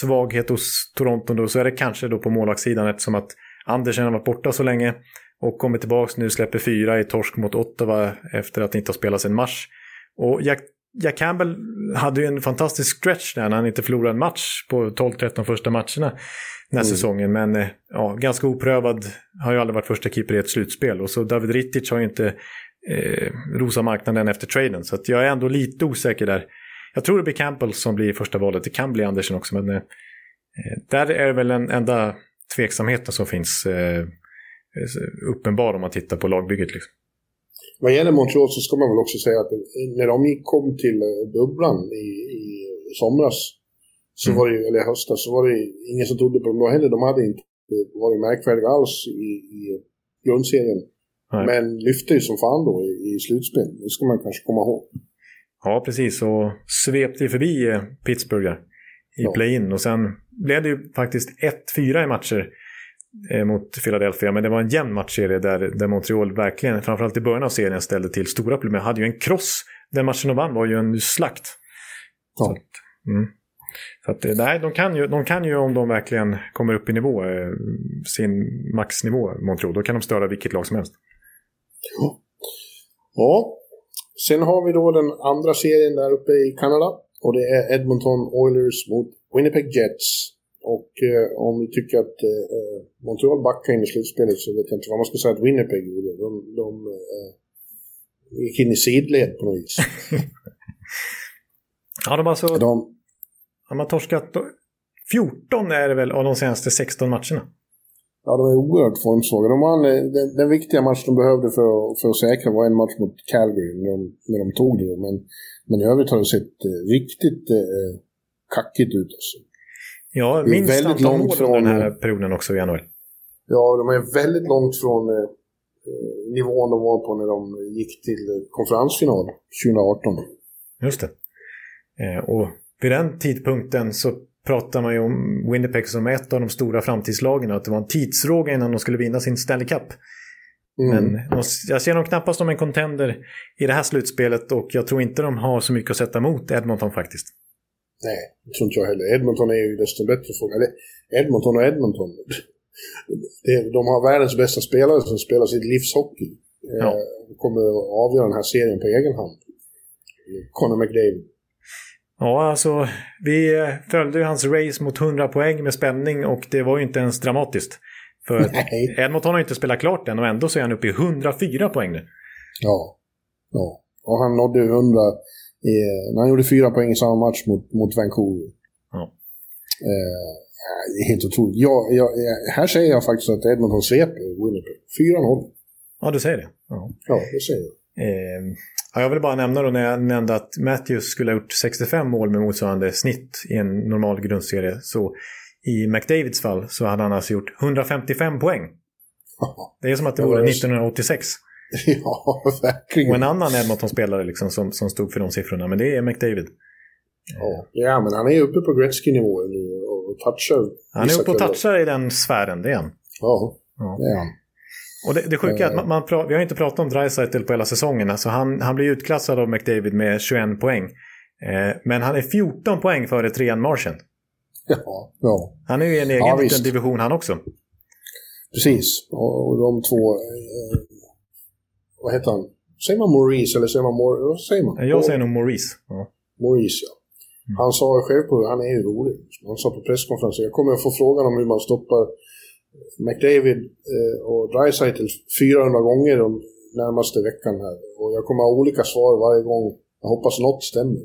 svaghet hos Toronto då, så är det kanske då på målvaktssidan, eftersom att Andersen har varit borta så länge och kommer tillbaka nu, släpper fyra i torsk mot Ottawa efter att inte ha spelat sedan mars. Och Jack, Jack Campbell hade ju en fantastisk stretch där när han inte förlorade en match på tolv tretton första matcherna den här mm. säsongen. Men ja, ganska oprövad, har ju aldrig varit första keeper i ett slutspel. Och så David Rittich har ju inte Eh, rosa marknaden efter traden, så att jag är ändå lite osäker där. Jag tror det blir Campbell som blir första valet. Det kan bli Andersen också, men eh, där är väl den enda tveksamheten som finns eh, uppenbar om man tittar på lagbygget liksom. Vad gäller Montreal så ska man väl också säga att när de kom till bubblan i, i somras så mm. var det, eller höstas, så var det ingen som trodde på dem då heller. De hade inte varit märkvärdiga alls i, i grundserien. Nej. Men lyfter ju som fan då i, i slutspel. Det ska man kanske komma ihåg. Ja, precis. Och svepte ju förbi eh, Pittsburgh i ja. play-in. Och sen blev det ju faktiskt ett fyra i matcher eh, mot Philadelphia. Men det var en jämn matchserie där, där Montreal verkligen, framförallt i början av serien, ställde till stora problem. Hade ju en kross. Den matchen de vann var ju en slakt. Ja. Så att, mm. Så att, nej, de kan ju, de kan ju om de verkligen kommer upp i nivå, eh, sin maxnivå, Montreal. Då kan de störa vilket lag som helst. Ja. ja, sen har vi då den andra serien där uppe i Kanada, och det är Edmonton Oilers mot Winnipeg Jets. Och eh, om du tycker att eh, Montreal backar in i slutspelet, så vet jag inte vad man ska säga att Winnipeg gjorde. De, de eh, gick in i sidled på något vis. Ja, de har alltså de... de har torskat fjorton är det väl av de senaste sexton matcherna. Ja, de är oerhört formsvaga. De vann, den, den viktiga match de behövde för, för att säkra var en match mot Calgary när de, när de tog det. Men, men i övrigt har det sett eh, riktigt eh, kackigt ut. Alltså. Ja, minst antal långt mål från den här perioden också i januari. Ja, de är väldigt långt från eh, nivån de var på när de gick till konferensfinal tjugohundraarton. Just det. Eh, och vid den tidpunkten så pratar man ju om Winnipeg som ett av de stora framtidslagen, att det var en tidsfråga innan de skulle vinna sin Stanley Cup. Mm. Men de, jag ser dem knappast som en contender i det här slutspelet, och jag tror inte de har så mycket att sätta emot Edmonton faktiskt. Nej, det tror inte jag heller. Edmonton är ju desto bättre för, eller Edmonton och Edmonton. de har världens bästa spelare som spelar sitt livshockey. Ja. Kommer att avgöra den här serien på egen hand. Conor McDavid. Ja, alltså vi följde ju hans race mot hundra poäng med spänning och det var ju inte ens dramatiskt. För Edmonton har inte spelat klart än och ändå så är han uppe i hundrafyra poäng nu. Ja, ja. Och han nådde hundra i, när han gjorde fyra poäng i samma match mot, mot Vancouver. Ja. Eh, helt otroligt. Jag, jag, här säger jag faktiskt att Edmonton sveper Winnipeg. fyra noll. Ja, du säger det. Ja, ja det säger jag. Eh, ja, jag vill bara nämna då när jag nämnde att Matthews skulle ha gjort sextiofem mål med motsvarande snitt i en normal grundserie. Så i McDavids fall så hade han alltså gjort hundrafemtiofem poäng. Ja. Det är som att det vore nittonhundraåttiosex. Ja, verkligen. Och en annan Edmonton-spelare liksom som, som stod för de siffrorna, men det är McDavid. Ja, ja men han är uppe på Gretzky-nivå nu och touchar. Han är uppe och touchar i den sfären, det är han. Ja, ja. Det är han. Och det, det sjuka är att man, man pra, vi har inte pratat om Draisaitl på hela säsongen. Alltså han, han blir utklassad av McDavid med tjugoett poäng. Eh, men han är fjorton poäng före trean Marchand. Ja, ja. Han är ju i en egen ja, liten division han också. Precis, och, och de två... Eh, vad heter han? Säger man Maurice eller säger man... Mor- vad säger man? Jag säger nog Maurice. Ja. Maurice, ja. Mm. Han sa själv på... Han är ju rolig. Han sa på presskonferensen. Jag kommer att få frågan om hur man stoppar... McDavid och Draisaitl fyrahundra gånger de närmaste veckan här och jag kommer ha olika svar varje gång. Jag hoppas något stämmer.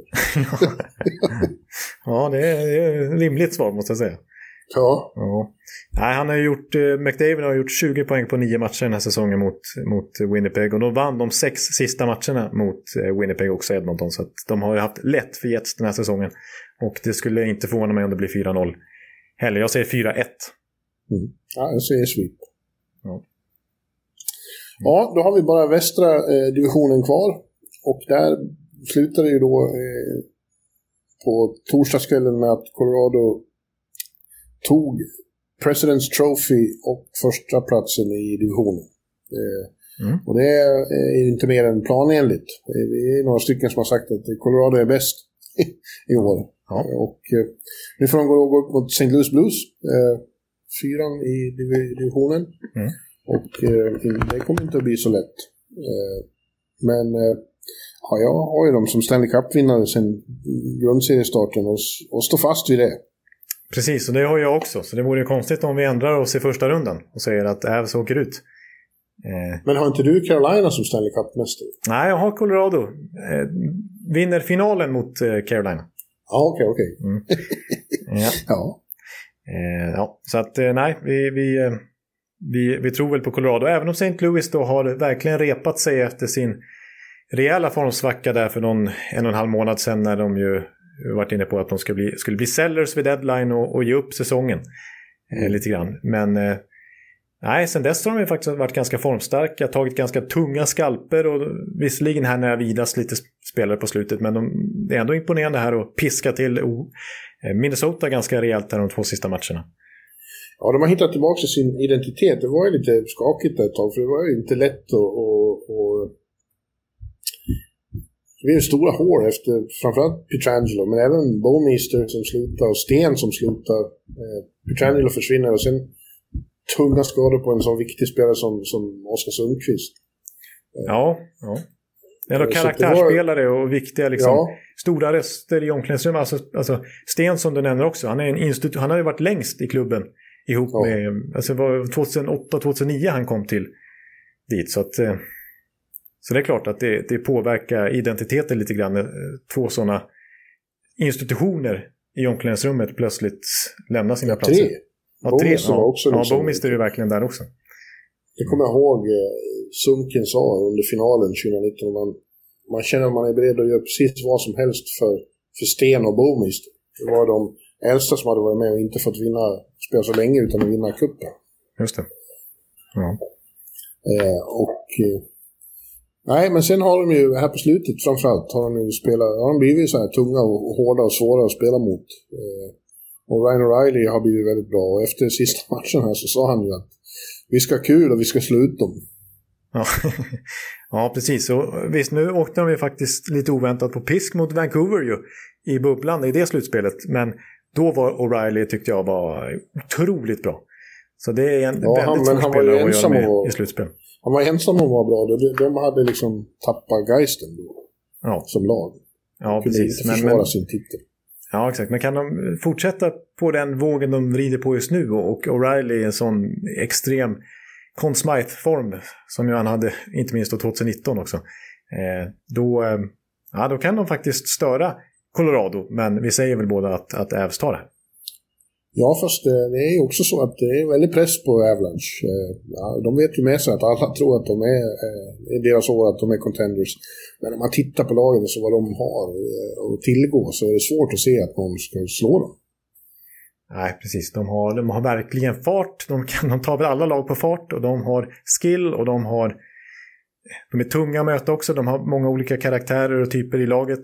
Ja, det är ett rimligt svar måste jag säga. Ja. Ja. Nej, han har gjort McDavid har gjort tjugo poäng på nio matcher den här säsongen mot mot Winnipeg och då vann de sex sista matcherna mot Winnipeg också Edmonton så att de har ju haft lätt för Jets den här säsongen och det skulle inte förvåna mig om det blir fyra noll. Heller jag säger fyra ett. Mm. Ja, jag säger sweep. Ja. Mm. Ja, då har vi bara västra eh, divisionen kvar. Och där slutar det ju då eh, på torsdagskvällen med att Colorado tog President's Trophy och första platsen i divisionen. Eh, mm. Och det är eh, inte mer än planenligt. Det är några stycken som har sagt att Colorado är bäst i år. Ja. Och eh, nu får de gå, gå upp mot Saint Louis Blues. Eh, fyran i divisionen mm. och eh, det kommer inte att bli så lätt eh, men eh, ja, jag har ju dem som Stanley Cup-vinnare sedan grundseriestarten och, och står fast vid det. Precis, och det har jag också så det vore ju konstigt om vi ändrar oss i första rundan och säger att Avs åker ut eh. Men har inte du Carolina som Stanley Cup-mästare? Nej, jag har Colorado eh, vinner finalen mot eh, Carolina. Ja, okej, okay, okej okay. mm. Ja, ja. Eh, ja, så att eh, nej vi, vi, vi, vi tror väl på Colorado även om Saint Louis då har verkligen repat sig efter sin rejäla formsvacka där för någon en och en halv månad sedan när de ju varit inne på att de skulle bli, skulle bli sellers vid deadline och, och ge upp säsongen eh, lite grann men eh, nej sen dess har de ju faktiskt varit ganska formstarka, tagit ganska tunga skalper och visserligen här när Vidas lite spelare på slutet men de, det är ändå imponerande här och piska till och Minnesota ganska rejält där de två sista matcherna. Ja, de har hittat tillbaka sin identitet. Det var ju lite skakigt ett tag för det var ju inte lätt och, och, och... det var ju stora hår efter framförallt Pietrangelo men även Bowmeister som slutar och Sten som slutar. Pietrangelo försvinner och sen tunga skador på en sån viktig spelare som, som Oskar Sundqvist. Ja, ja. Eller karaktärsspelare och viktiga liksom, ja. Stora röster i omklädningsrum alltså, alltså Sten som du nämner också han, är en institu- han har ju varit längst i klubben ihop ja. Med alltså, tjugohundraåtta tjugohundranio han kom till dit så, att, så det är klart att det, det påverkar identiteten lite grann två sådana institutioner i omklädningsrummet plötsligt lämnar sina ja, tre. platser ja, tre Bomis ja, också ja, Bomis är ju verkligen där också. Det kommer jag ihåg Sunken sa under finalen tjugonitton. Man, man känner att man är beredd att göra precis vad som helst för, för Sten och Bomist. Det var de äldsta som hade varit med och inte fått vinna spela så länge utan att vinna kuppen. Just det. Ja. Eh, och, eh, nej, men sen har de ju här på slutet framförallt har de, ju spelat, har de blivit så här tunga och, och hårda och svåra att spela mot. Eh, och Ryan O'Reilly har blivit väldigt bra. Och efter sista matchen här så sa han ju att vi ska ha kul och vi ska slå ut dem. Ja, ja precis. Och visst, nu åkte de ju faktiskt lite oväntat på pisk mot Vancouver ju, i bubblan i det slutspelet. Men då var O'Reilly tyckte jag var otroligt bra. Så det är en ja, väldigt han, han var ju ensam och, i slutspel. Han var ensam och var bra. De, de hade liksom tappat geisten då, ja. Som lag. Ja, de kunde precis. Inte försvara men, sin titel. Ja, exakt. Men kan de fortsätta på den vågen de rider på just nu? Och O'Reilly är en sån extrem Conn Smythe-form som han hade inte minst tjugonitton också. Eh, då, eh, ja, då kan de faktiskt störa Colorado. Men vi säger väl båda att, att Ävs tar det här. Ja, fast det är ju också så att det är väldigt press på Avalanche. De vet ju med sig att alla tror att de är i deras år att de är contenders. Men om man tittar på lagen så vad de har att tillgå så är det svårt att se att de ska slå dem. Nej, precis. De har, de har verkligen fart. De, kan, de tar väl alla lag på fart och de har skill och de har de är tunga att möta också. De har många olika karaktärer och typer i laget.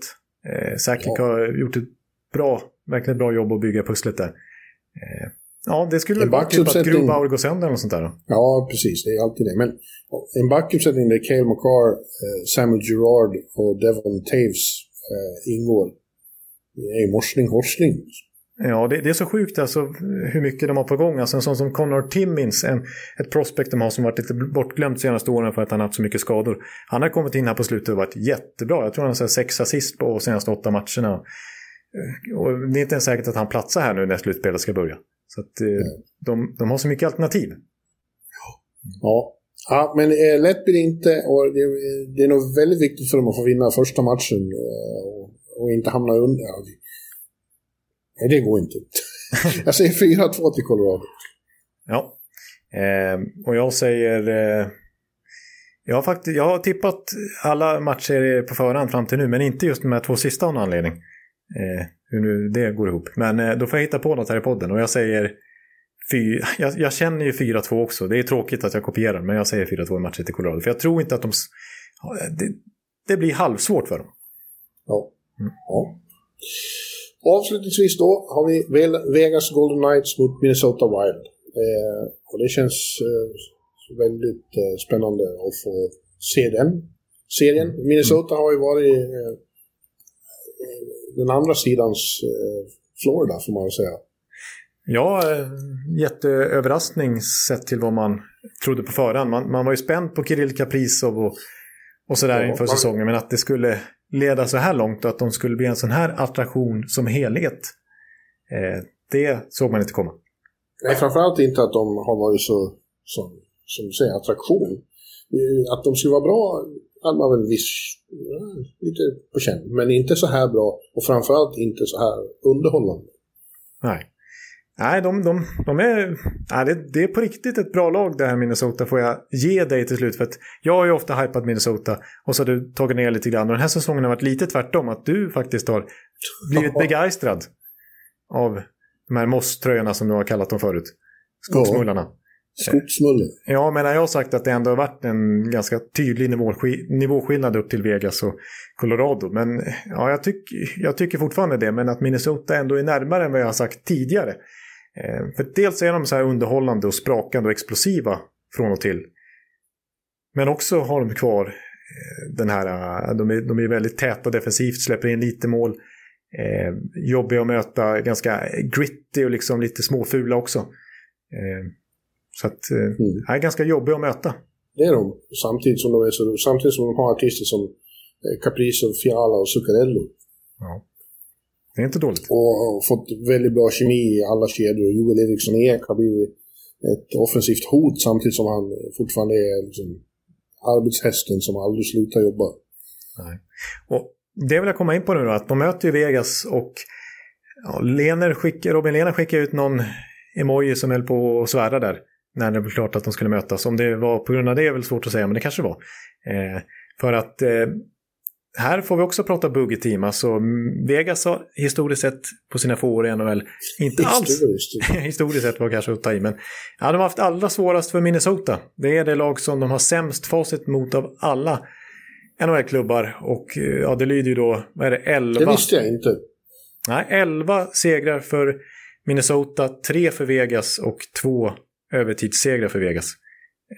Eh, säkert ja. Har gjort ett bra, verkligen bra jobb att bygga pusslet där. Ja, det skulle vara typ att Grubauer går sönder och sånt där. Ja, precis. Det är alltid det. Men en backuppsättning där Cale Makar, Samuel Girard och Devon Taves ingår i morsning horsling. Ja, det, det är så sjukt alltså hur mycket de har på gång. Alltså en sån som Connor Timmins, en, ett prospect de har som varit lite bortglömt senaste åren för att han har haft så mycket skador. Han har kommit in här på slutet och varit jättebra. Jag tror han har sex assist på senaste åtta matcherna. Och det är inte ens säkert att han platsar här nu när slutspelet ska börja. Så att eh, de, de har så mycket alternativ. Ja, ja men eh, lätt blir det inte. Och det, det är nog väldigt viktigt för dem att få vinna första matchen och, och inte hamna under. Nej, det går inte. Jag säger fyra två till Colorado. Ja, eh, och jag säger... Eh, jag, har fakt- jag har tippat alla matcher på förhand fram till nu, men inte just de här två sista av någon anledning. Eh, hur nu det går ihop. Men eh, då får jag hitta på något här i podden. Och jag säger fy, jag, jag känner ju fyra två också. Det är tråkigt att jag kopierar, men jag säger fyra två i matchen till Colorado. För jag tror inte att de det, det blir halvsvårt för dem. Ja, mm. ja. Avslutningsvis då har vi Vegas Golden Knights mot Minnesota Wild. eh, Och det känns eh, väldigt eh, spännande att få se den serien. Mm. Minnesota har ju varit eh, den andra sidans Florida får man säga. Ja, jätteöverraskning sett till vad man trodde på förhand. Man, man var ju spänd på Kirill Kaprizov och, och sådär ja, inför man... säsongen. Men att det skulle leda så här långt och att de skulle bli en sån här attraktion som helhet. Eh, det såg man inte komma. Nej, framförallt inte att de har varit så som, som du säger, attraktion. Att de skulle vara bra hade man väl viss, lite på känn, men inte så här bra och framförallt inte så här underhållande. Nej, nej de, de, de är, nej, det, det är på riktigt ett bra lag det här Minnesota får jag ge dig till slut för att jag har ju ofta hypat Minnesota och så har du tagit ner lite grann och den här säsongen har varit lite tvärtom att du faktiskt har blivit begeistrad av de här mosströjorna som du har kallat dem förut, skogsmullarna. Skogsmuller. Ja, men när jag har sagt att det ändå har varit en ganska tydlig nivåskill- nivåskillnad upp till Vegas och Colorado. Men ja, jag, tyck, jag tycker fortfarande det. Men att Minnesota ändå är närmare än vad jag har sagt tidigare. Eh, för dels är de så här underhållande och sprakande och explosiva från och till. Men också har de kvar den här... De är, de är väldigt täta defensivt, släpper in lite mål. Eh, jobbiga att möta, ganska gritty och liksom lite småfula också. Eh, Så att mm. det är ganska jobbigt att möta. Det är de, samtidigt som de, är så, samtidigt som de har artister som Caprice, Fiala och Zuccarello. Ja, det är inte dåligt. Och, och fått väldigt bra kemi i alla kedjor. Joel Eriksson Ek har blivit ett offensivt hot samtidigt som han fortfarande är liksom arbetshästen som aldrig slutar jobba. Nej. Och det vill jag komma in på nu då, att de möter ju Vegas och ja, Lener skickar, Robin Lehner skickar ut någon emoji som höll på att svära där. När det blev klart att de skulle mötas. Om det var på grund av det är väl svårt att säga. Men det kanske var. Eh, för att eh, här får vi också prata buggy-team. Alltså Vegas har historiskt sett på sina få år i N H L. Inte alls. Historiskt sett var kanske att ta i. Men ja, de har haft allra svårast för Minnesota. Det är det lag som de har sämst facit mot av alla N H L-klubbar. Och ja, det lyder ju då, vad är det, elva? Det visste jag inte. Nej, elva segrar för Minnesota. Tre för Vegas och två övertidssegrar för Vegas.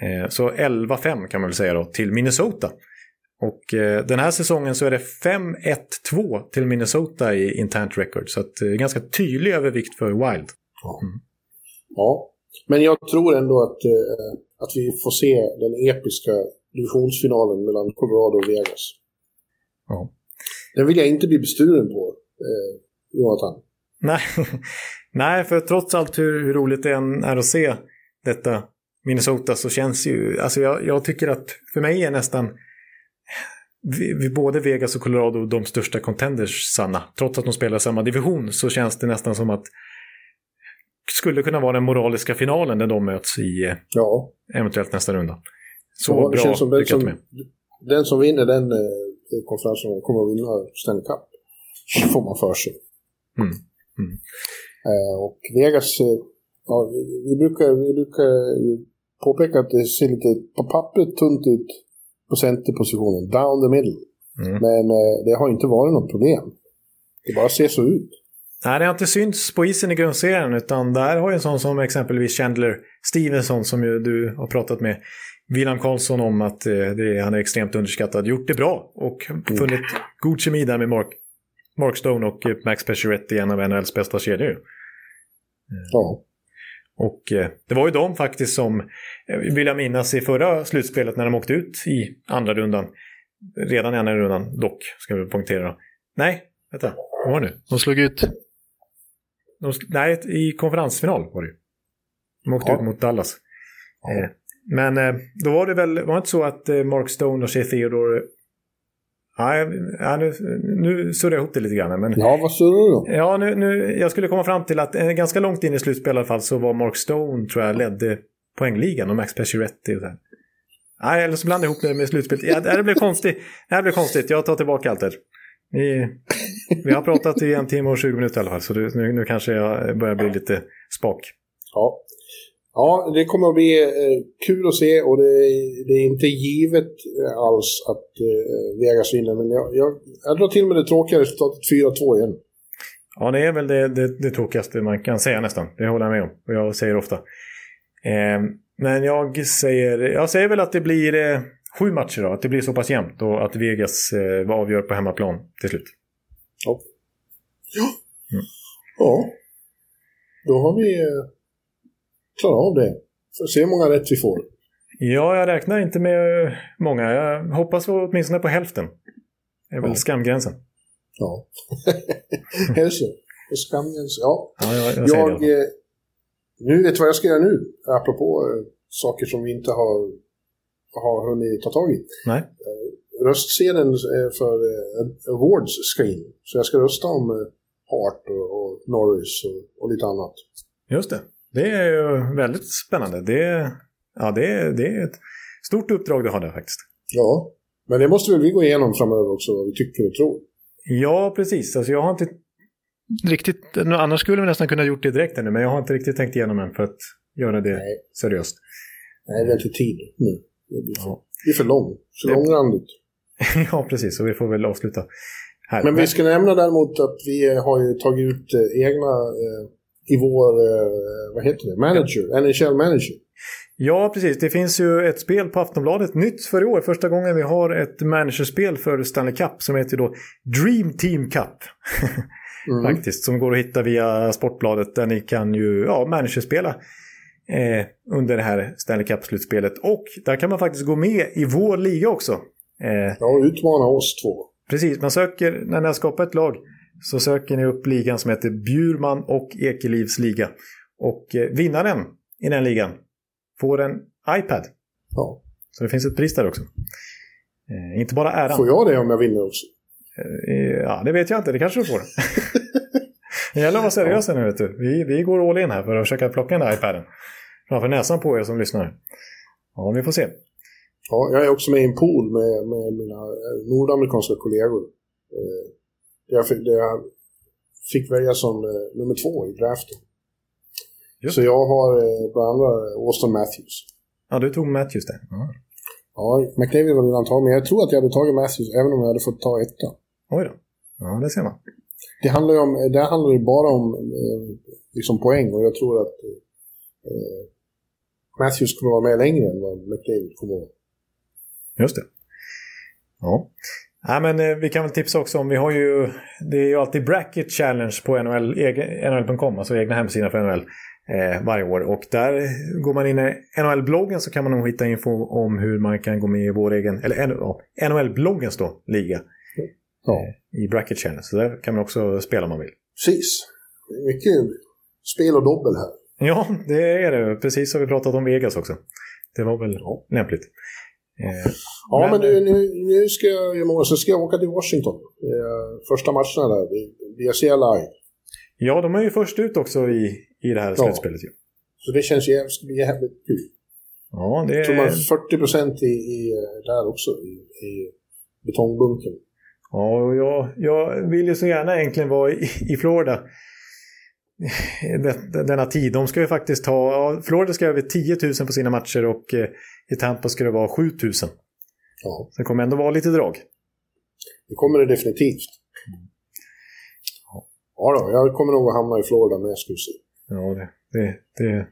Eh, så elva fem kan man väl säga då till Minnesota. Och eh, den här säsongen så är det fem ett två till Minnesota i internt record. Så att, eh, ganska tydlig övervikt för Wild. Ja, mm. ja Men jag tror ändå att, eh, att vi får se den episka divisionsfinalen mellan Colorado och Vegas. Ja. Den vill jag inte bli besturen på, eh, Jonathan. Nej. Nej, för trots allt hur, hur roligt det än är att se detta Minnesota, så känns ju... Alltså jag, jag tycker att för mig är nästan vi, vi, både Vegas och Colorado de största contenders sanna. Trots att de spelar samma division så känns det nästan som att skulle kunna vara den moraliska finalen när de möts i ja. eventuellt nästa runda. Så ja, det bra känns som den, som, den som vinner den eh, konferensen kommer att vinna Stanley Cup. Får man för sig. Mm. Mm. Eh, och Vegas... Eh, ja, vi, brukar, vi brukar påpeka att det ser lite på pappret tunt ut på centerpositionen, down the middle. Mm. Men eh, det har inte varit något problem. Det bara ser så ut. Nej, det har inte synts på isen i grundserien, utan där har ju en sån som exempelvis Chandler Stevenson, som ju du har pratat med William Karlsson om att eh, det är, han är extremt underskattad, gjort det bra och funnit mm. god kemi där med Mark, Mark Stone och Max Pacioretty, en av N H L:s bästa kedjor. Mm. Ja. Och det var ju de faktiskt som, vill jag minnas, i förra slutspelet när de åkte ut i andra rundan. Redan i andra rundan dock, ska vi punktera. Nej, vänta, vad var det nu? De slog ut... De, nej, i konferensfinal var det ju. De åkte ja. ut mot Dallas. Ja. Men då var det väl, var det inte så att Mark Stone och Shea Theodore... Nej, nu, nu surrar jag ihop det lite grann. Men, ja, vad surrar du då? Ja, nu, nu, jag skulle komma fram till att eh, ganska långt in i slutspel i alla fall så var Mark Stone, tror jag, ledde poängligan och Max Pacioretty. Och nej, eller så blandade jag ihop det med slutspelet. Ja, det här blev konstigt. Det här blev konstigt. Jag tar tillbaka allt det. Vi, vi har pratat i en timme och tjugo minuter i alla fall, så du, nu, nu kanske jag börjar bli lite spak. Ja. Ja, det kommer att bli eh, kul att se, och det, det är inte givet eh, alls att eh, Vegas vinner, men jag, jag, jag drar till med det tråkiga resultatet fyra två igen. Ja, det är väl det, det, det tråkigaste man kan säga nästan, det håller jag med om, och jag säger ofta. Eh, men jag säger, jag säger väl att det blir eh, sju matcher då, att det blir så pass jämnt och att Vegas eh, avgör på hemmaplan till slut. Ja. Ja. Mm. Ja. Då har vi... Eh... klara av det. Får se hur många rätt vi får. Ja, jag räknar inte med många. Jag hoppas åtminstone på hälften. Det är väl ja. skamgränsen. Ja. Hälso. Skamgränsen, ja. ja. Jag, jag, jag eh, nu vet vad jag ska göra nu. Apropå eh, saker som vi inte har, har hunnit ta tag i. Nej. Eh, röstsedeln eh, för eh, awards ska in. Så jag ska rösta om eh, Hart och, och Norris och, och lite annat. Just det. Det är ju väldigt spännande. Det, ja, det, det är ett stort uppdrag du har där faktiskt. Ja, men det måste väl vi gå igenom framöver också, vad vi tycker och tror. Ja, precis. Alltså, jag har inte riktigt, annars skulle vi nästan kunna gjort det direkt ännu, men jag har inte riktigt tänkt igenom än för att göra det Nej. seriöst. Nej, det är inte tid nu. Det blir för, ja. det är för långt. Så det... långrandigt. Ja, precis. Och vi får väl avsluta här. Men vi ska nämna däremot att vi har ju tagit ut egna... Eh, i vår, vad heter det, manager, N H L manager. Ja, precis. Det finns ju ett spel på Aftonbladet, nytt för i år. Första gången vi har ett managerspel för Stanley Cup som heter då Dream Team Cup. Mm. Faktiskt, som går att hitta via Sportbladet, där ni kan ju ja, managerspela eh, under det här Stanley Cup-slutspelet. Och där kan man faktiskt gå med i vår liga också. Eh, ja, utmana oss två. Precis, man söker, när ni har skapat ett lag... så söker ni upp ligan som heter Bjurman och Ekelivs liga. Och vinnaren i den ligan får en iPad. Ja. Så det finns ett pris där också. Eh, inte bara äran. Får jag det om jag vinner också? Eh, ja, det vet jag inte. Det kanske du får. Det gäller att vara seriösa nu, vet du. Vi, vi går all in här för att försöka plocka den där iPaden. Framför näsan på er som lyssnar. Ja, vi får se. Ja, jag är också med i en pool med, med mina nordamerikanska kollegor. Eh. Jag fick, jag fick välja som eh, nummer två i draften. Just. Så jag har eh, bland andra Austin Matthews. Ja, du tog Matthews där. Mm. Ja, McDavid var redan tagen, men jag tror att jag hade tagit Matthews även om jag hade fått ta etta. Oj då. Ja, det ser man. Det handlar ju om, det handlar ju bara om eh, liksom poäng, och jag tror att eh, Matthews kommer vara med längre än vad McDavid kommer vara. Just det. Ja. Ja, men vi kan väl tipsa också om, vi har ju, det är ju alltid bracket challenge på N H L punkt com, alltså egna hemsidan för N H L. eh, varje år. Och där går man in i N H L-bloggen så kan man nog hitta info om hur man kan gå med i vår egen, eller N H L-bloggens då, liga. Ja. I Bracket Challenge. Så där kan man också spela om man vill. Precis. Mycket spel och dobbel här. Ja, det är det. Precis som vi pratat om Vegas också. Det var väl ja. lämpligt. Eh, ja, men, men du, nu, nu ska jag, så ska jag åka till Washington. Eh, första matchen där. Vi ser live. Ja, de är ju först ut också i, i det här ja. slutspelet. Ju. Så det känns jävligt, jävligt kul. Ja, det är... Jag tror man fyrtio procent i, i, där också. I, i betongbunken. Ja, jag, jag vill ju så gärna egentligen vara i, i Florida denna tid. De ska ju faktiskt ta, Florida ska över tio tusen på sina matcher och i Tampa ska det vara sju tusen. Ja. Så det kommer ändå vara lite drag. Det kommer det definitivt. Ja, ja då, jag kommer nog att hamna i Florida med, ska vi se. Ja, det, det, det,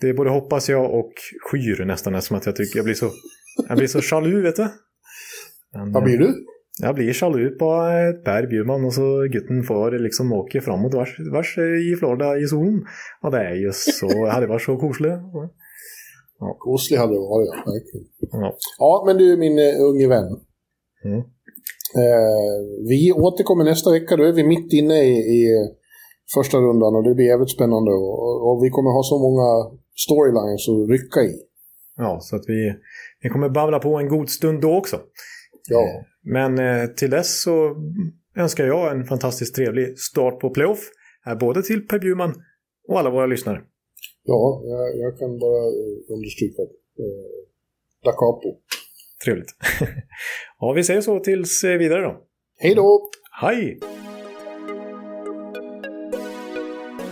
det både hoppas jag och skyr nästan, eftersom att jag tycker jag blir så, jag blir så chalu, vet du. Men, vad blir du? Jag blir chalu på Per Bjurman och så gutten får liksom åka framåt vars, vars i Florida i zon. Och det är ju så, hade varit så koselig. Ja. Koselig hade det varit, ja. Ja. Ja, men du min unge vän. Mm. Eh, vi återkommer nästa vecka, då är vi mitt inne i, i första rundan och det blir jävligt spännande. Och, och vi kommer ha så många storylines att rycka i. Ja, så att vi, vi kommer babbla på en god stund då också. Ja. Men till dess så önskar jag en fantastiskt trevlig start på playoff här, både till Per Bjurman och alla våra lyssnare. Ja, jag, jag kan bara understryka eh, da capo. Trevligt. Ja, vi ses så tills vidare då. Hej då! Hej!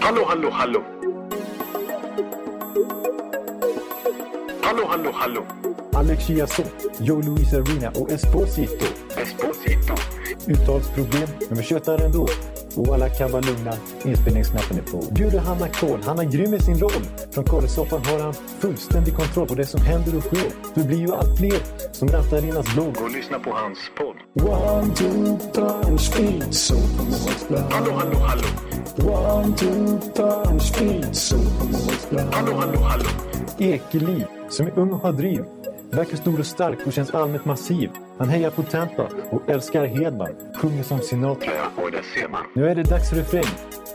Hallå, hallå, hallå! Hallå, hallå, hallå! Alex Chiasson, Joe Luis Arena och Esposito. Esposito. Uttalsproblem, men vi tjötar ändå. Och alla kan vara lugna, inspelningsknappen är på. Gud och Hanna Kohl, han är grym i sin roll. Från Kållesoffan har han fullständig kontroll på det som händer och sker. Det blir ju allt fler som rattar in hans blogg. Och lyssna på hans podd. One, two, times speed, so hallå, hallå, hallå. One, two, times speed, so hallå, hallå, hallå. Ekeliv, som är ung och har driv. Verkar stor och stark och känns allmänt massiv. Han hejar på Tampa och älskar Hedman. Sjunger som Sinatra. Och det ser man. Nu är det dags för refräng.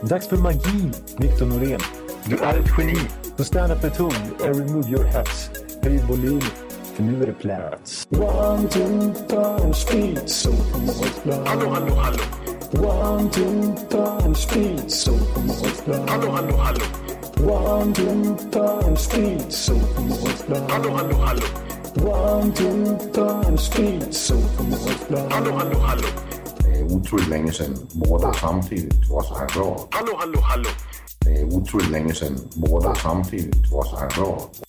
Dags för magi, Victor Norén. Du är ett geni. Så stand up at home and remove your hats. Höj volym, för nu är det plats. One, two, times speed, so hallå, hallå, hallå. One, two, times speed, so hallå, hallå, hallå. One, two, times speed, so hallå, hallå, hallå. One, two, times speed, so hallå, hallå, hallå. Det är otroligt länge sedan båda samtidigt var så här bra. Hallå, hallå, hallå. Det är otroligt länge sedan båda samtidigt var så här bra.